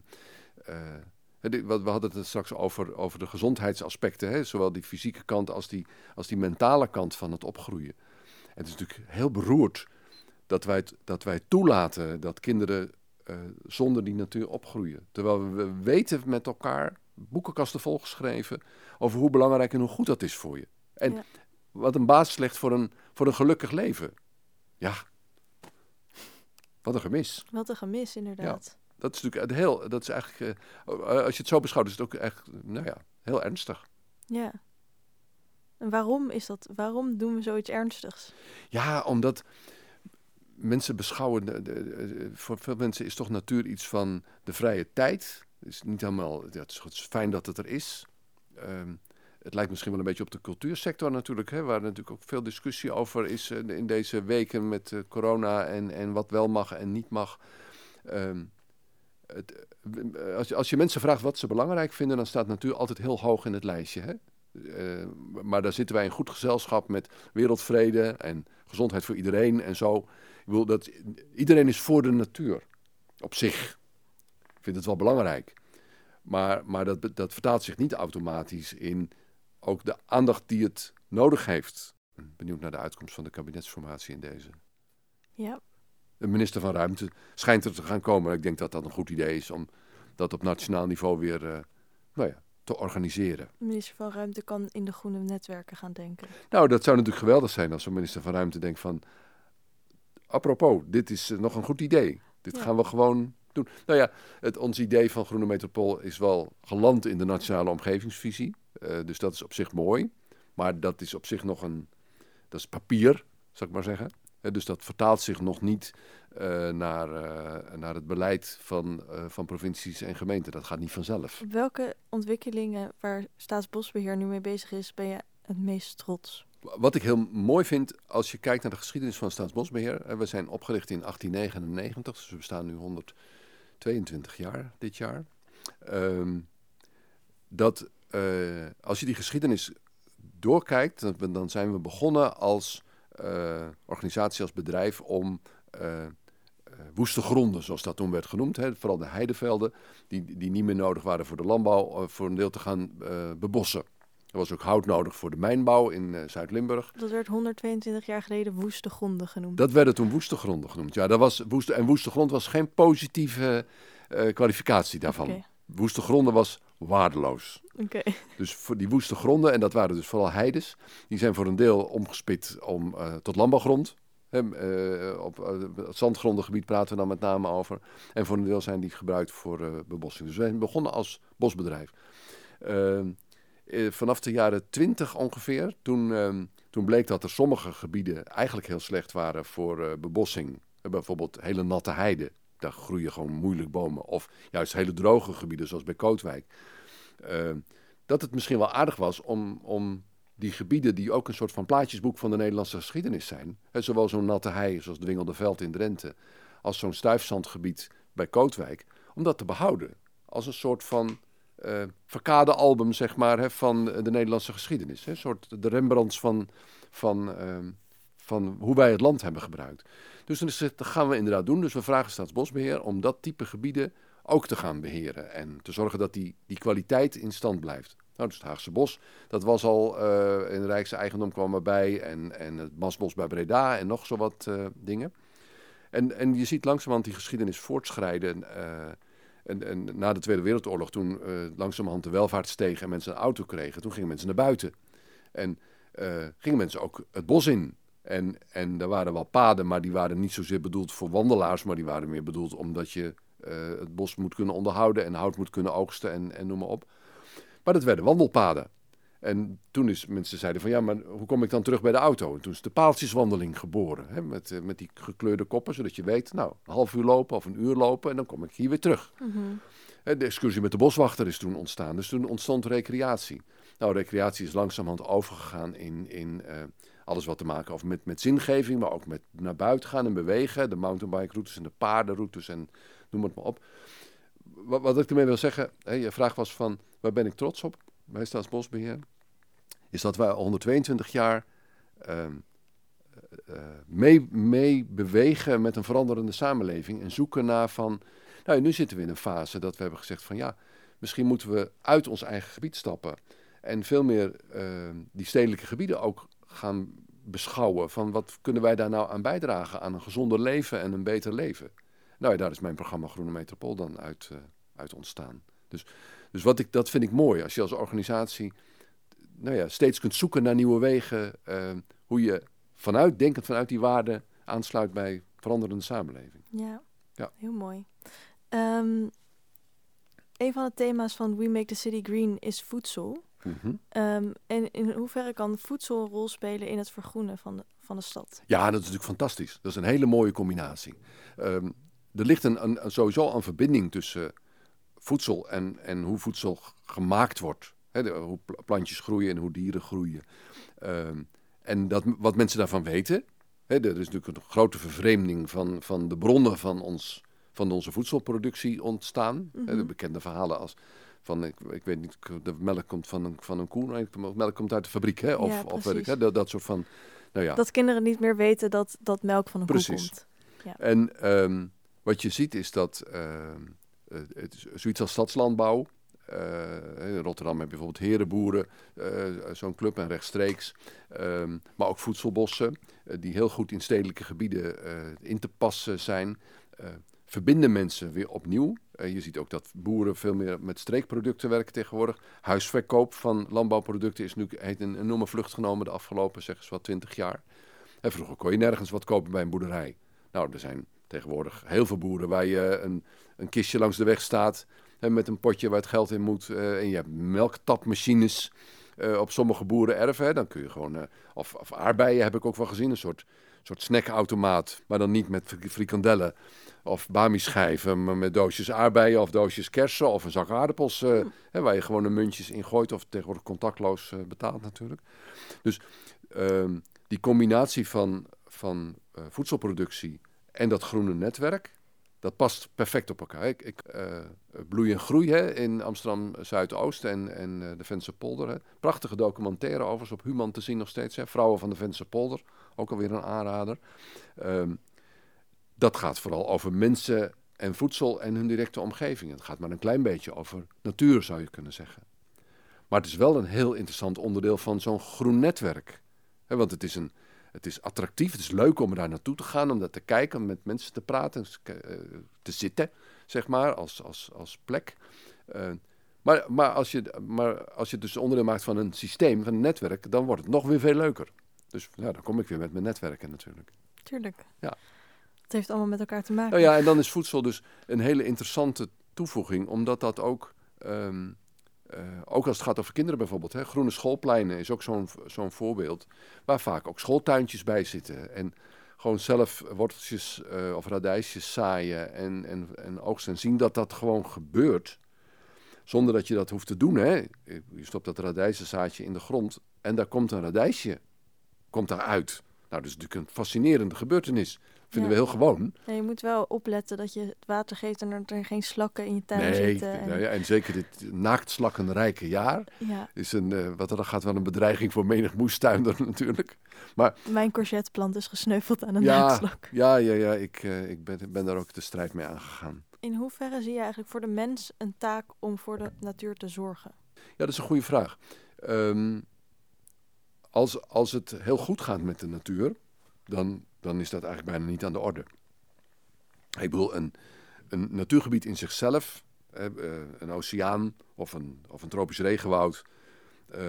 uh, we hadden het straks over, over de gezondheidsaspecten. Hè? Zowel die fysieke kant als die, als die mentale kant van het opgroeien. En het is natuurlijk heel beroerd dat wij, dat wij toelaten dat kinderen uh, zonder die natuur opgroeien. Terwijl we weten met elkaar, boekenkasten volgeschreven, over hoe belangrijk en hoe goed dat is voor je. En ja. wat een basis legt voor een, voor een gelukkig leven. Ja, wat een gemis. Wat een gemis, inderdaad. Ja, dat is natuurlijk heel, dat is eigenlijk, uh, als je het zo beschouwt, is het ook echt, nou ja, heel ernstig. Ja. En waarom is dat, waarom doen we zoiets ernstigs? Ja, omdat mensen beschouwen, de, de, de, voor veel mensen is toch natuur iets van de vrije tijd. Het is niet helemaal, ja, het is, het is fijn dat het er is. Um, het lijkt misschien wel een beetje op de cultuursector natuurlijk, hè, waar natuurlijk ook veel discussie over is uh, in deze weken met uh, corona en, en wat wel mag en niet mag. Um, het, als, als je mensen vraagt wat ze belangrijk vinden, dan staat natuur altijd heel hoog in het lijstje. Hè? Uh, maar daar zitten wij in goed gezelschap met wereldvrede en gezondheid voor iedereen en zo. Ik bedoel, dat, iedereen is voor de natuur op zich. Ik vind het wel belangrijk. Maar, maar dat, dat vertaalt zich niet automatisch in ook de aandacht die het nodig heeft. Benieuwd naar de uitkomst van de kabinetsformatie in deze. Ja. De minister van Ruimte schijnt er te gaan komen. Ik denk dat dat een goed idee is om dat op nationaal niveau weer uh, nou ja, te organiseren. De minister van Ruimte kan in de groene netwerken gaan denken. Nou, dat zou natuurlijk geweldig zijn als de minister van Ruimte denkt van... Apropos, dit is uh, nog een goed idee. Dit ja. gaan we gewoon... doen. Nou ja, het, ons idee van Groene Metropool is wel geland in de nationale omgevingsvisie. Uh, dus dat is op zich mooi. Maar dat is op zich nog een... Dat is papier, zou ik maar zeggen. Uh, dus dat vertaalt zich nog niet uh, naar, uh, naar het beleid van, uh, van provincies en gemeenten. Dat gaat niet vanzelf. Welke ontwikkelingen waar Staatsbosbeheer nu mee bezig is, ben je het meest trots? Wat ik heel mooi vind, als je kijkt naar de geschiedenis van Staatsbosbeheer. Uh, we zijn opgericht in achttien negenennegentig, dus we bestaan nu honderd tweeëntwintig jaar dit jaar. Um, dat uh, als je die geschiedenis doorkijkt, dan, dan zijn we begonnen als uh, organisatie, als bedrijf om uh, woeste gronden, zoals dat toen werd genoemd, hè, vooral de heidevelden, die, die niet meer nodig waren voor de landbouw, uh, voor een deel te gaan uh, bebossen. Er was ook hout nodig voor de mijnbouw in uh, Zuid-Limburg. Dat werd honderdtweeëntwintig jaar geleden woeste gronden genoemd. Dat werden toen woeste gronden genoemd. Ja, dat was woeste, en woeste grond was geen positieve uh, kwalificatie daarvan. Okay. Woeste gronden was waardeloos. Okay. Dus voor die woeste gronden, en dat waren dus vooral heides, die zijn voor een deel omgespit om, uh, tot landbouwgrond. He, uh, op uh, het zandgrondengebied praten we dan met name over. En voor een deel zijn die gebruikt voor uh, bebossing. Dus we zijn begonnen als bosbedrijf. Uh, Vanaf de jaren twintig ongeveer, toen, um, toen bleek dat er sommige gebieden eigenlijk heel slecht waren voor uh, bebossing. Uh, bijvoorbeeld hele natte heide, daar groeien gewoon moeilijk bomen. Of juist hele droge gebieden, zoals bij Kootwijk. Uh, dat het misschien wel aardig was om, om die gebieden die ook een soort van plaatjesboek van de Nederlandse geschiedenis zijn. Hè, zowel zo'n natte hei, zoals Dwingeldeveld in Drenthe, als zo'n stuifzandgebied bij Kootwijk. Om dat te behouden als een soort van... Uh, verkade album, zeg maar, hè, van de Nederlandse geschiedenis. Hè? Een soort de Rembrandts van, van, uh, van hoe wij het land hebben gebruikt. Dus dan is het, dat gaan we inderdaad doen. Dus we vragen Staatsbosbeheer om dat type gebieden ook te gaan beheren. En te zorgen dat die, die kwaliteit in stand blijft. Nou, dus het Haagse Bos, dat was al uh, in Rijkse eigendom kwam erbij. En, en het Masbos bij Breda en nog zo wat uh, dingen. En, en je ziet langzamerhand die geschiedenis voortschrijden... Uh, En, en na de Tweede Wereldoorlog, toen uh, langzamerhand de welvaart steeg en mensen een auto kregen, toen gingen mensen naar buiten. En uh, gingen mensen ook het bos in. En, en er waren wel paden, maar die waren niet zozeer bedoeld voor wandelaars, maar die waren meer bedoeld omdat je uh, het bos moet kunnen onderhouden en hout moet kunnen oogsten en, en noem maar op. Maar dat werden wandelpaden. En toen is mensen zeiden van ja, maar hoe kom ik dan terug bij de auto? En toen is de paaltjeswandeling geboren. Hè, met, met die gekleurde koppen, zodat je weet, nou, een half uur lopen of een uur lopen en dan kom ik hier weer terug. Mm-hmm. De excursie met de boswachter is toen ontstaan. Dus toen ontstond recreatie. Nou, recreatie is langzamerhand overgegaan in, in uh, alles wat te maken heeft met, met zingeving, maar ook met naar buiten gaan en bewegen. De mountainbikeroutes en de paardenroutes en noem het maar op. Wat, wat ik ermee wil zeggen, hè, je vraag was van waar ben ik trots op bij Staatsbosbeheer? Is dat wij al honderdtweeëntwintig jaar uh, uh, mee, mee bewegen met een veranderende samenleving en zoeken naar van... Nou, nu zitten we in een fase dat we hebben gezegd van ja, misschien moeten we uit ons eigen gebied stappen. En veel meer uh, die stedelijke gebieden ook gaan beschouwen. Van wat kunnen wij daar nou aan bijdragen aan een gezonder leven en een beter leven. Nou ja, daar is mijn programma Groene Metropool dan uit, uh, uit ontstaan. Dus, dus wat ik, dat vind ik mooi. Als je als organisatie nou ja, steeds kunt zoeken naar nieuwe wegen. Uh, hoe je vanuit, denkend vanuit die waarden aansluit bij veranderende samenleving. Ja, ja. Heel mooi. Um, een van de thema's van We Make the City Green is voedsel. Mm-hmm. Um, en in hoeverre kan voedsel een rol spelen in het vergroenen van de, van de stad? Ja, dat is natuurlijk fantastisch. Dat is een hele mooie combinatie. Um, er ligt een, een, sowieso een verbinding tussen voedsel en, en hoe voedsel g- gemaakt wordt. He, de, hoe plantjes groeien en hoe dieren groeien. Um, en dat, wat mensen daarvan weten. He, er is natuurlijk een grote vervreemding van, van de bronnen van ons... van onze voedselproductie ontstaan. Mm-hmm. De bekende verhalen als van, ik, ik weet niet, de melk komt van een, van een koe, maar melk komt uit de fabriek, hè? Of, ja, of weet ik, hè? Dat, dat soort van, nou ja. Dat kinderen niet meer weten dat, dat melk van een precies. koe komt. Ja. En um, wat je ziet is dat um, het is zoiets als stadslandbouw, uh, in Rotterdam heb je bijvoorbeeld herenboeren, uh, zo'n club en rechtstreeks, um, maar ook voedselbossen, uh, die heel goed in stedelijke gebieden uh, in te passen zijn. Uh, Verbinden mensen weer opnieuw. Uh, je ziet ook dat boeren veel meer met streekproducten werken tegenwoordig. Huisverkoop van landbouwproducten is nu heeft een enorme vlucht genomen de afgelopen, zeg eens wat, twintig jaar. En vroeger kon je nergens wat kopen bij een boerderij. Nou, er zijn tegenwoordig heel veel boeren waar je een, een kistje langs de weg staat... en met een potje waar het geld in moet. Uh, en je hebt melktapmachines uh, op sommige boerenerven. Hè. Dan kun je gewoon... Uh, of, of aardbeien heb ik ook wel gezien, een soort... Een soort snackautomaat, maar dan niet met frikandellen of bami-schijven, maar met doosjes aardbeien of doosjes kersen of een zak aardappels. Uh, mm. hè, waar je gewoon de muntjes in gooit of tegenwoordig contactloos uh, betaalt natuurlijk. Dus uh, die combinatie van, van uh, voedselproductie en dat groene netwerk, dat past perfect op elkaar. Ik, ik uh, bloei en groei hè, in Amsterdam-Zuidoost en, en uh, de Ventse polder. Hè. Prachtige documentaire overigens op Human te zien nog steeds. Hè. Vrouwen van de Ventse polder. Ook alweer een aanrader. Um, dat gaat vooral over mensen en voedsel en hun directe omgeving. Het gaat maar een klein beetje over natuur, zou je kunnen zeggen. Maar het is wel een heel interessant onderdeel van zo'n groen netwerk. He, want het is, een, het is attractief, het is leuk om daar naartoe te gaan, om daar te kijken, om met mensen te praten, te zitten, zeg maar, als, als, als plek. Uh, maar, maar, als je, maar als je het dus onderdeel maakt van een systeem, van een netwerk, dan wordt het nog weer veel leuker. Dus ja, dan kom ik weer met mijn netwerken natuurlijk. Tuurlijk. Ja. Het heeft allemaal met elkaar te maken. Nou ja, en dan is voedsel dus een hele interessante toevoeging. Omdat dat ook, um, uh, ook als het gaat over kinderen bijvoorbeeld. Hè, groene schoolpleinen is ook zo'n, zo'n voorbeeld. Waar vaak ook schooltuintjes bij zitten. En gewoon zelf worteltjes uh, of radijsjes zaaien en, en, en oogsten. En zien dat dat gewoon gebeurt. Zonder dat je dat hoeft te doen. Hè. Je stopt dat radijzenzaadje in de grond en daar komt een radijsje. Komt daaruit. Nou, dat is natuurlijk een fascinerende gebeurtenis. Vinden ja. we heel gewoon. Ja, je moet wel opletten dat je het water geeft en dat er geen slakken in je tuin nee, zitten. Nee, en... Nou ja, en zeker dit naaktslakkenrijke jaar. Ja. Is een, uh, wat er gaat wel een bedreiging voor menig moestuinder natuurlijk. Maar, mijn courgetteplant is gesneuveld aan een ja, naaktslak. Ja, ja, ja ik, uh, ik ben, ben daar ook de strijd mee aangegaan. In hoeverre zie je eigenlijk voor de mens een taak om voor de natuur te zorgen? Ja, dat is een goede vraag. Um, Als, als het heel goed gaat met de natuur, dan, dan is dat eigenlijk bijna niet aan de orde. Ik bedoel, een, een natuurgebied in zichzelf, een oceaan of een, of een tropisch regenwoud, uh,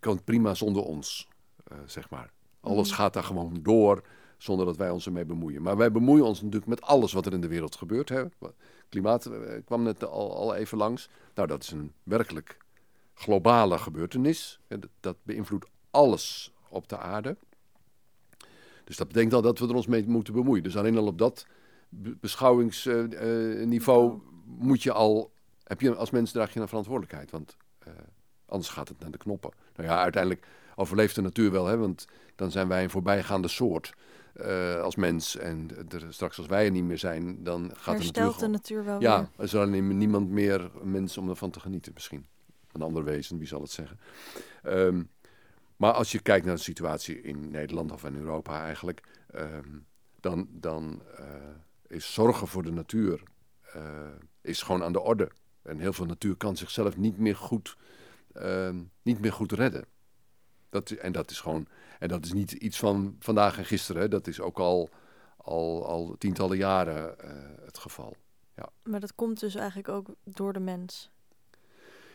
kan prima zonder ons, uh, zeg maar. Alles gaat daar gewoon door zonder dat wij ons ermee bemoeien. Maar wij bemoeien ons natuurlijk met alles wat er in de wereld gebeurt. Hè. Klimaat uh, kwam net al, al even langs. Nou, dat is een werkelijk globale gebeurtenis. Dat beïnvloedt alles op de aarde. Dus dat betekent al dat we er ons mee moeten bemoeien. Dus alleen al op dat beschouwingsniveau moet je al... Heb je, als mens draag je een verantwoordelijkheid, want uh, anders gaat het naar de knoppen. Nou ja, uiteindelijk overleeft de natuur wel, hè, want dan zijn wij een voorbijgaande soort uh, als mens. En er, straks als wij er niet meer zijn, dan gaat Herstelt de natuur... Herstelt de natuur wel ja, weer. Ja, er zal niemand meer mensen om ervan te genieten misschien. Een ander wezen, wie zal het zeggen. Um, maar als je kijkt naar de situatie in Nederland of in Europa eigenlijk... Um, dan, dan uh, is zorgen voor de natuur uh, is gewoon aan de orde. En heel veel natuur kan zichzelf niet meer goed, uh, niet meer goed redden. Dat, en, dat is gewoon, en dat is niet iets van vandaag en gisteren. Hè. Dat is ook al, al, al tientallen jaren uh, het geval. Ja. Maar dat komt dus eigenlijk ook door de mens?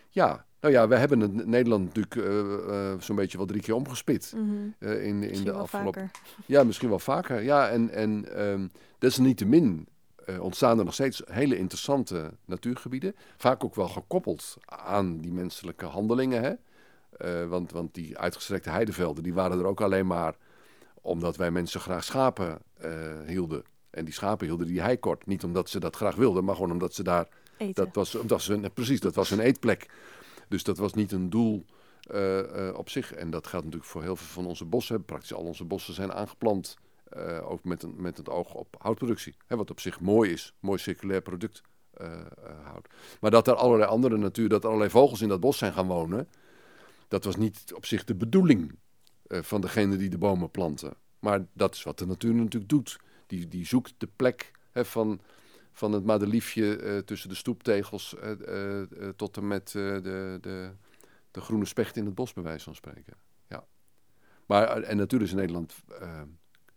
Ja, nou ja, we hebben het Nederland natuurlijk uh, uh, zo'n beetje wel drie keer omgespit. Mm-hmm. uh, in, in misschien de wel afgelopen... vaker. Ja, misschien wel vaker. Ja, en, en um, desalniettemin uh, ontstaan er nog steeds hele interessante natuurgebieden. Vaak ook wel gekoppeld aan die menselijke handelingen. Hè? Uh, want, want die uitgestrekte heidevelden, die waren er ook alleen maar omdat wij mensen graag schapen uh, hielden. En die schapen hielden die hei kort. Niet omdat ze dat graag wilden, maar gewoon omdat ze daar... Eten. Dat was, dat was een, precies, dat was een eetplek. Dus dat was niet een doel uh, uh, op zich. En dat geldt natuurlijk voor heel veel van onze bossen. Praktisch al onze bossen zijn aangeplant. Uh, ook met, een, met het oog op houtproductie. Hè, wat op zich mooi is. Mooi circulair product uh, uh, hout. Maar dat er allerlei andere natuur, dat er allerlei vogels in dat bos zijn gaan wonen. Dat was niet op zich de bedoeling uh, van degene die de bomen planten. Maar dat is wat de natuur natuurlijk doet. Die, die zoekt de plek hè, van... van het madeliefje uh, tussen de stoeptegels uh, uh, uh, tot en met uh, de, de, de groene specht in het bos, bij wijze van spreken. Ja. Maar, en natuurlijk is Nederland uh,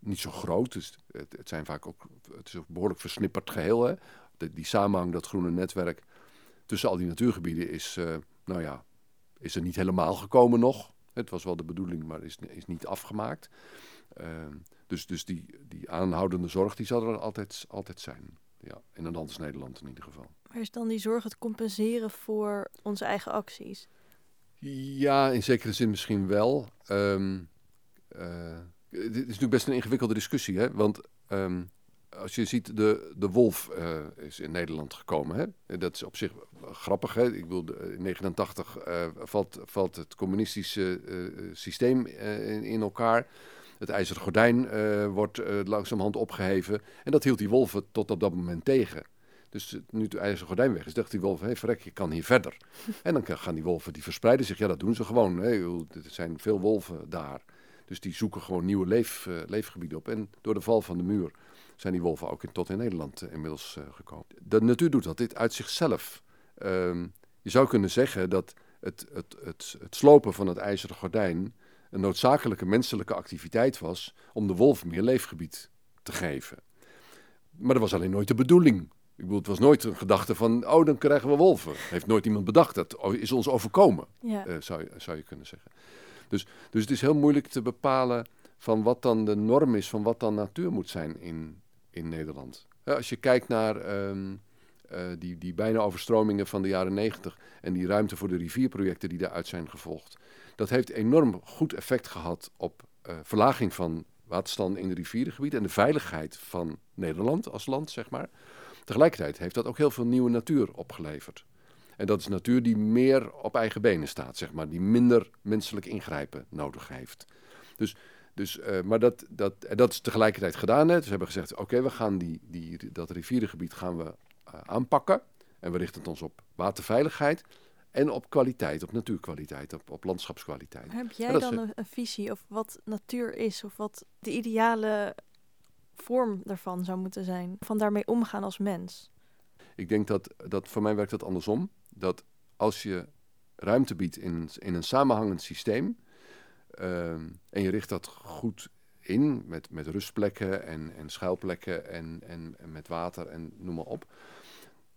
niet zo groot. Dus het, het, zijn vaak ook, het is een behoorlijk versnipperd geheel. Hè? De, die samenhang, dat groene netwerk tussen al die natuurgebieden is, uh, nou ja, is er niet helemaal gekomen nog. Het was wel de bedoeling, maar is, is niet afgemaakt. Uh, dus dus die, die aanhoudende zorg die zal er altijd, altijd zijn. Ja, in een land als Nederland in ieder geval. Maar is dan die zorg het compenseren voor onze eigen acties? Ja, in zekere zin misschien wel. Um, uh, dit is natuurlijk best een ingewikkelde discussie. Hè? Want um, als je ziet, de, de wolf uh, is in Nederland gekomen. Hè? En dat is op zich grappig. Hè? Ik bedoel, in negentien negenentachtig uh, valt, valt het communistische uh, systeem uh, in, in elkaar... Het ijzeren gordijn uh, wordt uh, langzamerhand opgeheven. En dat hield die wolven tot op dat moment tegen. Dus nu het ijzeren gordijn weg is, dacht die wolven... hé, hey, verrek, je kan hier verder. En dan gaan die wolven, die verspreiden zich. Ja, dat doen ze gewoon. Hè. Er zijn veel wolven daar. Dus die zoeken gewoon nieuwe leef, uh, leefgebieden op. En door de val van de muur zijn die wolven ook in, tot in Nederland uh, inmiddels uh, gekomen. De natuur doet dat, dit uit zichzelf. Um, je zou kunnen zeggen dat het, het, het, het slopen van het ijzeren gordijn... een noodzakelijke menselijke activiteit was om de wolf meer leefgebied te geven. Maar dat was alleen nooit de bedoeling. Ik bedoel, het was nooit een gedachte van, oh, dan krijgen we wolven. Heeft nooit iemand bedacht, dat is ons overkomen, ja. uh, zou, zou je kunnen zeggen. Dus, dus het is heel moeilijk te bepalen van wat dan de norm is, van wat dan natuur moet zijn in, in Nederland. Uh, als je kijkt naar um, uh, die, die bijna overstromingen van de jaren negentig en die ruimte voor de rivierprojecten die daaruit zijn gevolgd. Dat heeft enorm goed effect gehad op uh, verlaging van waterstanden in de rivierengebieden... en de veiligheid van Nederland als land, zeg maar. Tegelijkertijd heeft dat ook heel veel nieuwe natuur opgeleverd. En dat is natuur die meer op eigen benen staat, zeg maar. Die minder menselijk ingrijpen nodig heeft. Dus, dus, uh, maar dat, dat, en dat is tegelijkertijd gedaan. Hè. Dus we hebben gezegd, oké, okay, we gaan die, die, dat rivierengebied gaan we, uh, aanpakken. En we richten ons op waterveiligheid... En op kwaliteit, op natuurkwaliteit, op, op landschapskwaliteit. Heb jij dan een, een visie of wat natuur is? Of wat de ideale vorm daarvan zou moeten zijn? Van daarmee omgaan als mens? Ik denk dat, dat voor mij werkt dat andersom. Dat als je ruimte biedt in, in een samenhangend systeem... Uh, en je richt dat goed in met, met rustplekken en, en schuilplekken en, en, en met water en noem maar op...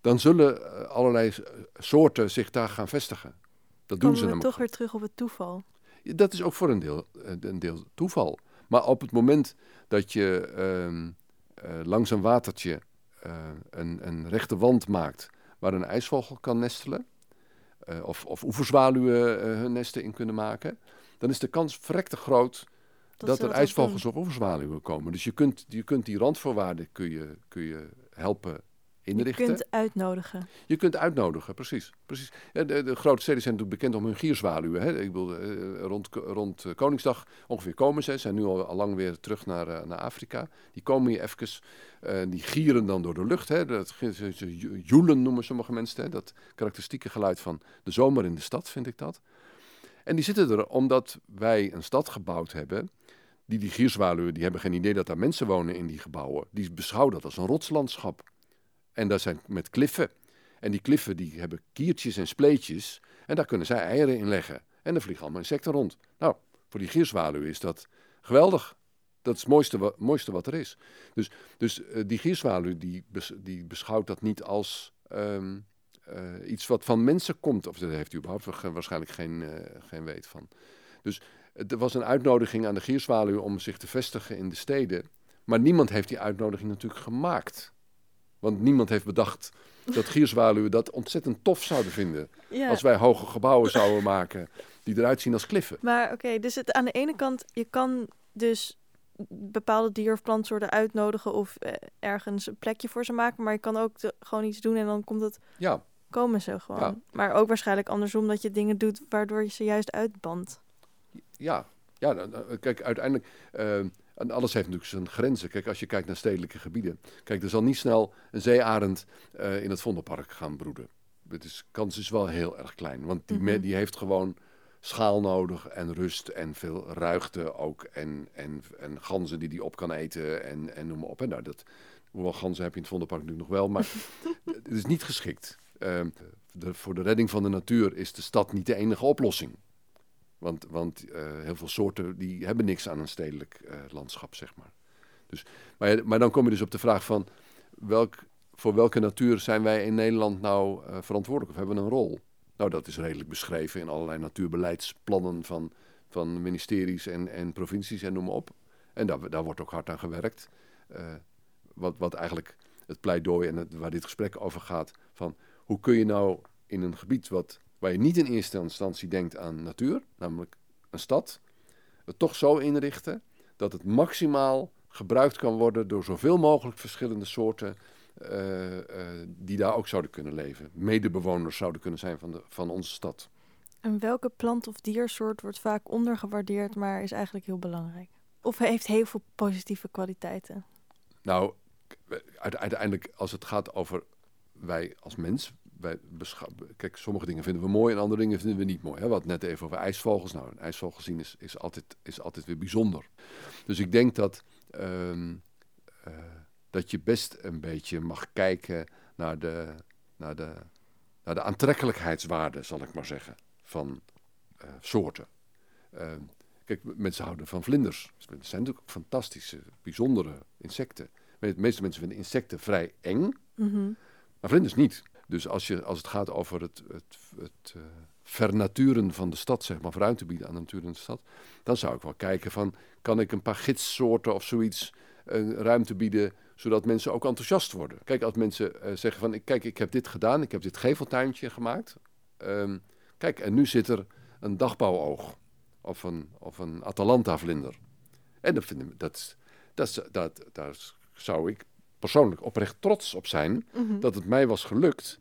dan zullen allerlei soorten zich daar gaan vestigen. Dat doen ze dan toch weer terug op het toeval. Ja, dat is ook voor een deel, een deel toeval. Maar op het moment dat je um, uh, langs een watertje uh, een, een rechte wand maakt... waar een ijsvogel kan nestelen... uh, of, of oeverzwaluwen uh, hun nesten in kunnen maken, dan is de kans verrekte groot dat, dat er ijsvogels op oeverzwaluwen komen. Dus je kunt, je kunt die randvoorwaarden kun je, kun je helpen inrichten. Je kunt uitnodigen. Je kunt uitnodigen, precies. precies. Ja, de, de grote steden zijn natuurlijk bekend om hun gierzwaluwen. Hè. Ik bedoel, eh, rond, rond uh, Koningsdag ongeveer komen ze. Ze zijn nu al, al lang weer terug naar, uh, naar Afrika. Die komen hier even. Uh, die gieren dan door de lucht. Hè. Dat, ze, joelen noemen sommige mensen. Hè. Dat karakteristieke geluid van de zomer in de stad, vind ik dat. En die zitten er omdat wij een stad gebouwd hebben. Die, die gierzwaluwen, die hebben geen idee dat daar mensen wonen in die gebouwen. Die beschouwen dat als een rotslandschap. En dat zijn met kliffen. En die kliffen die hebben kiertjes en spleetjes. En daar kunnen zij eieren in leggen. En er vliegen allemaal insecten rond. Nou, voor die gierzwaluwen is dat geweldig. Dat is het mooiste, wa- mooiste wat er is. Dus, dus uh, die gierzwaluw die, bes- die beschouwt dat niet als um, uh, iets wat van mensen komt. Of daar heeft hij überhaupt waarschijnlijk geen, uh, geen weet van. Dus uh, er was een uitnodiging aan de gierzwaluw om zich te vestigen in de steden. Maar niemand heeft die uitnodiging natuurlijk gemaakt. Want niemand heeft bedacht dat gierzwaluwen dat ontzettend tof zouden vinden. Ja. Als wij hoge gebouwen zouden maken die eruit zien als kliffen. Maar oké, okay, dus het, aan de ene kant, je kan dus bepaalde dier- of plantsoorten uitnodigen of eh, ergens een plekje voor ze maken. Maar je kan ook de, gewoon iets doen en dan komt het, ja. komen ze gewoon. Ja. Maar ook waarschijnlijk andersom dat je dingen doet waardoor je ze juist uitbandt. Ja, ja kijk, uiteindelijk... Uh, En alles heeft natuurlijk zijn grenzen. Kijk, als je kijkt naar stedelijke gebieden. Kijk, er zal niet snel een zeearend uh, in het Vondelpark gaan broeden. De kans is wel heel erg klein. Want die, mm-hmm. me, die heeft gewoon schaal nodig en rust en veel ruigte ook. En, en, en ganzen die die op kan eten en, en noem maar op. En nou, dat, hoewel ganzen heb je in het Vondelpark nu nog wel. Maar het is niet geschikt. Uh, de, voor de redding van de natuur is de stad niet de enige oplossing. Want, want uh, heel veel soorten die hebben niks aan een stedelijk uh, landschap, zeg maar. Dus, maar, maar dan kom je dus op de vraag van... Welk, voor welke natuur zijn wij in Nederland nou uh, verantwoordelijk? Of hebben we een rol? Nou, dat is redelijk beschreven in allerlei natuurbeleidsplannen... van, van ministeries en, en provincies en noem maar op. En daar, daar wordt ook hard aan gewerkt. Uh, wat, wat eigenlijk het pleidooi en het, waar dit gesprek over gaat... van hoe kun je nou in een gebied wat... waar je niet in eerste instantie denkt aan natuur, namelijk een stad, het toch zo inrichten dat het maximaal gebruikt kan worden door zoveel mogelijk verschillende soorten uh, uh, die daar ook zouden kunnen leven. Medebewoners zouden kunnen zijn van, de, van onze stad. En welke plant- of diersoort wordt vaak ondergewaardeerd, maar is eigenlijk heel belangrijk? Of heeft heel veel positieve kwaliteiten? Nou, uiteindelijk als het gaat over wij als mens... Wij beschou- Kijk, sommige dingen vinden we mooi en andere dingen vinden we niet mooi. Hè? We hadden net even over ijsvogels. Nou, een ijsvogel zien is, is, altijd, is altijd weer bijzonder. Dus ik denk dat, um, uh, dat je best een beetje mag kijken naar de, naar de, naar de aantrekkelijkheidswaarde, zal ik maar zeggen, van uh, soorten. Uh, kijk, mensen houden van vlinders. Het zijn natuurlijk fantastische, bijzondere insecten. De meeste mensen vinden insecten vrij eng, mm-hmm. maar vlinders niet. Dus als, je, als het gaat over het, het, het uh, vernaturen van de stad, zeg maar, vooruit te bieden aan de natuur in de stad, dan zou ik wel kijken van, kan ik een paar gidssoorten of zoiets uh, ruimte bieden, zodat mensen ook enthousiast worden. Kijk, als mensen uh, zeggen van, ik, kijk, ik heb dit gedaan, ik heb dit geveltuintje gemaakt. Um, kijk, en nu zit er een dagbouwoog of een, of een Atalanta-vlinder. En dat vinden, dat, dat, dat, daar zou ik... persoonlijk oprecht trots op zijn... Mm-hmm. dat het mij was gelukt...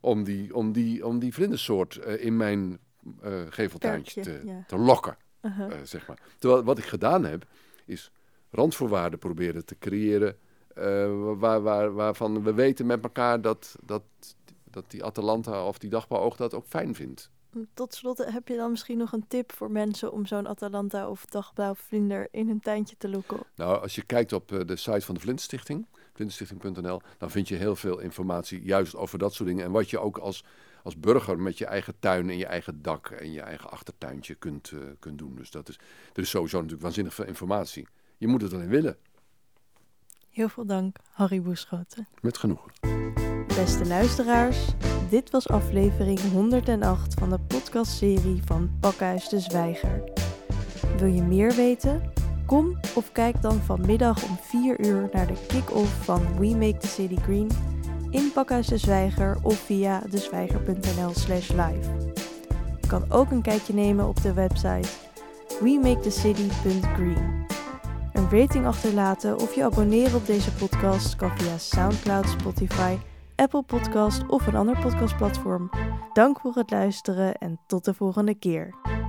om die, om die, om die vlindersoort... Uh, in mijn uh, geveltuintje te, ja. te lokken. Uh-huh. Uh, zeg maar. Terwijl wat ik gedaan heb... is randvoorwaarden proberen te creëren... Uh, waar, waar, waarvan we weten met elkaar... dat, dat, dat die Atalanta of die dagbouwoog... dat ook fijn vindt. Tot slot, heb je dan misschien nog een tip voor mensen... om zo'n Atalanta of dagbouwvlinder... in hun tuintje te lokken? Nou, als je kijkt op uh, de site van de Vlinderstichting... vlinderstichting punt n l, dan vind je heel veel informatie juist over dat soort dingen. En wat je ook als, als burger met je eigen tuin en je eigen dak en je eigen achtertuintje kunt, uh, kunt doen. Dus dat is, er is sowieso natuurlijk waanzinnig veel informatie. Je moet het alleen willen. Heel veel dank, Harry Boeschoten. Met genoegen. Beste luisteraars, dit was aflevering honderdacht van de podcastserie van Pakhuis de Zwijger. Wil je meer weten? Kom of kijk dan vanmiddag om vier uur naar de kick-off van We Make the City Green in Pakhuis de Zwijger of via dezwijger punt n l slash live. Je kan ook een kijkje nemen op de website we make the city punt green. Een rating achterlaten of je abonneren op deze podcast kan via SoundCloud, Spotify, Apple Podcast of een ander podcastplatform. Dank voor het luisteren en tot de volgende keer.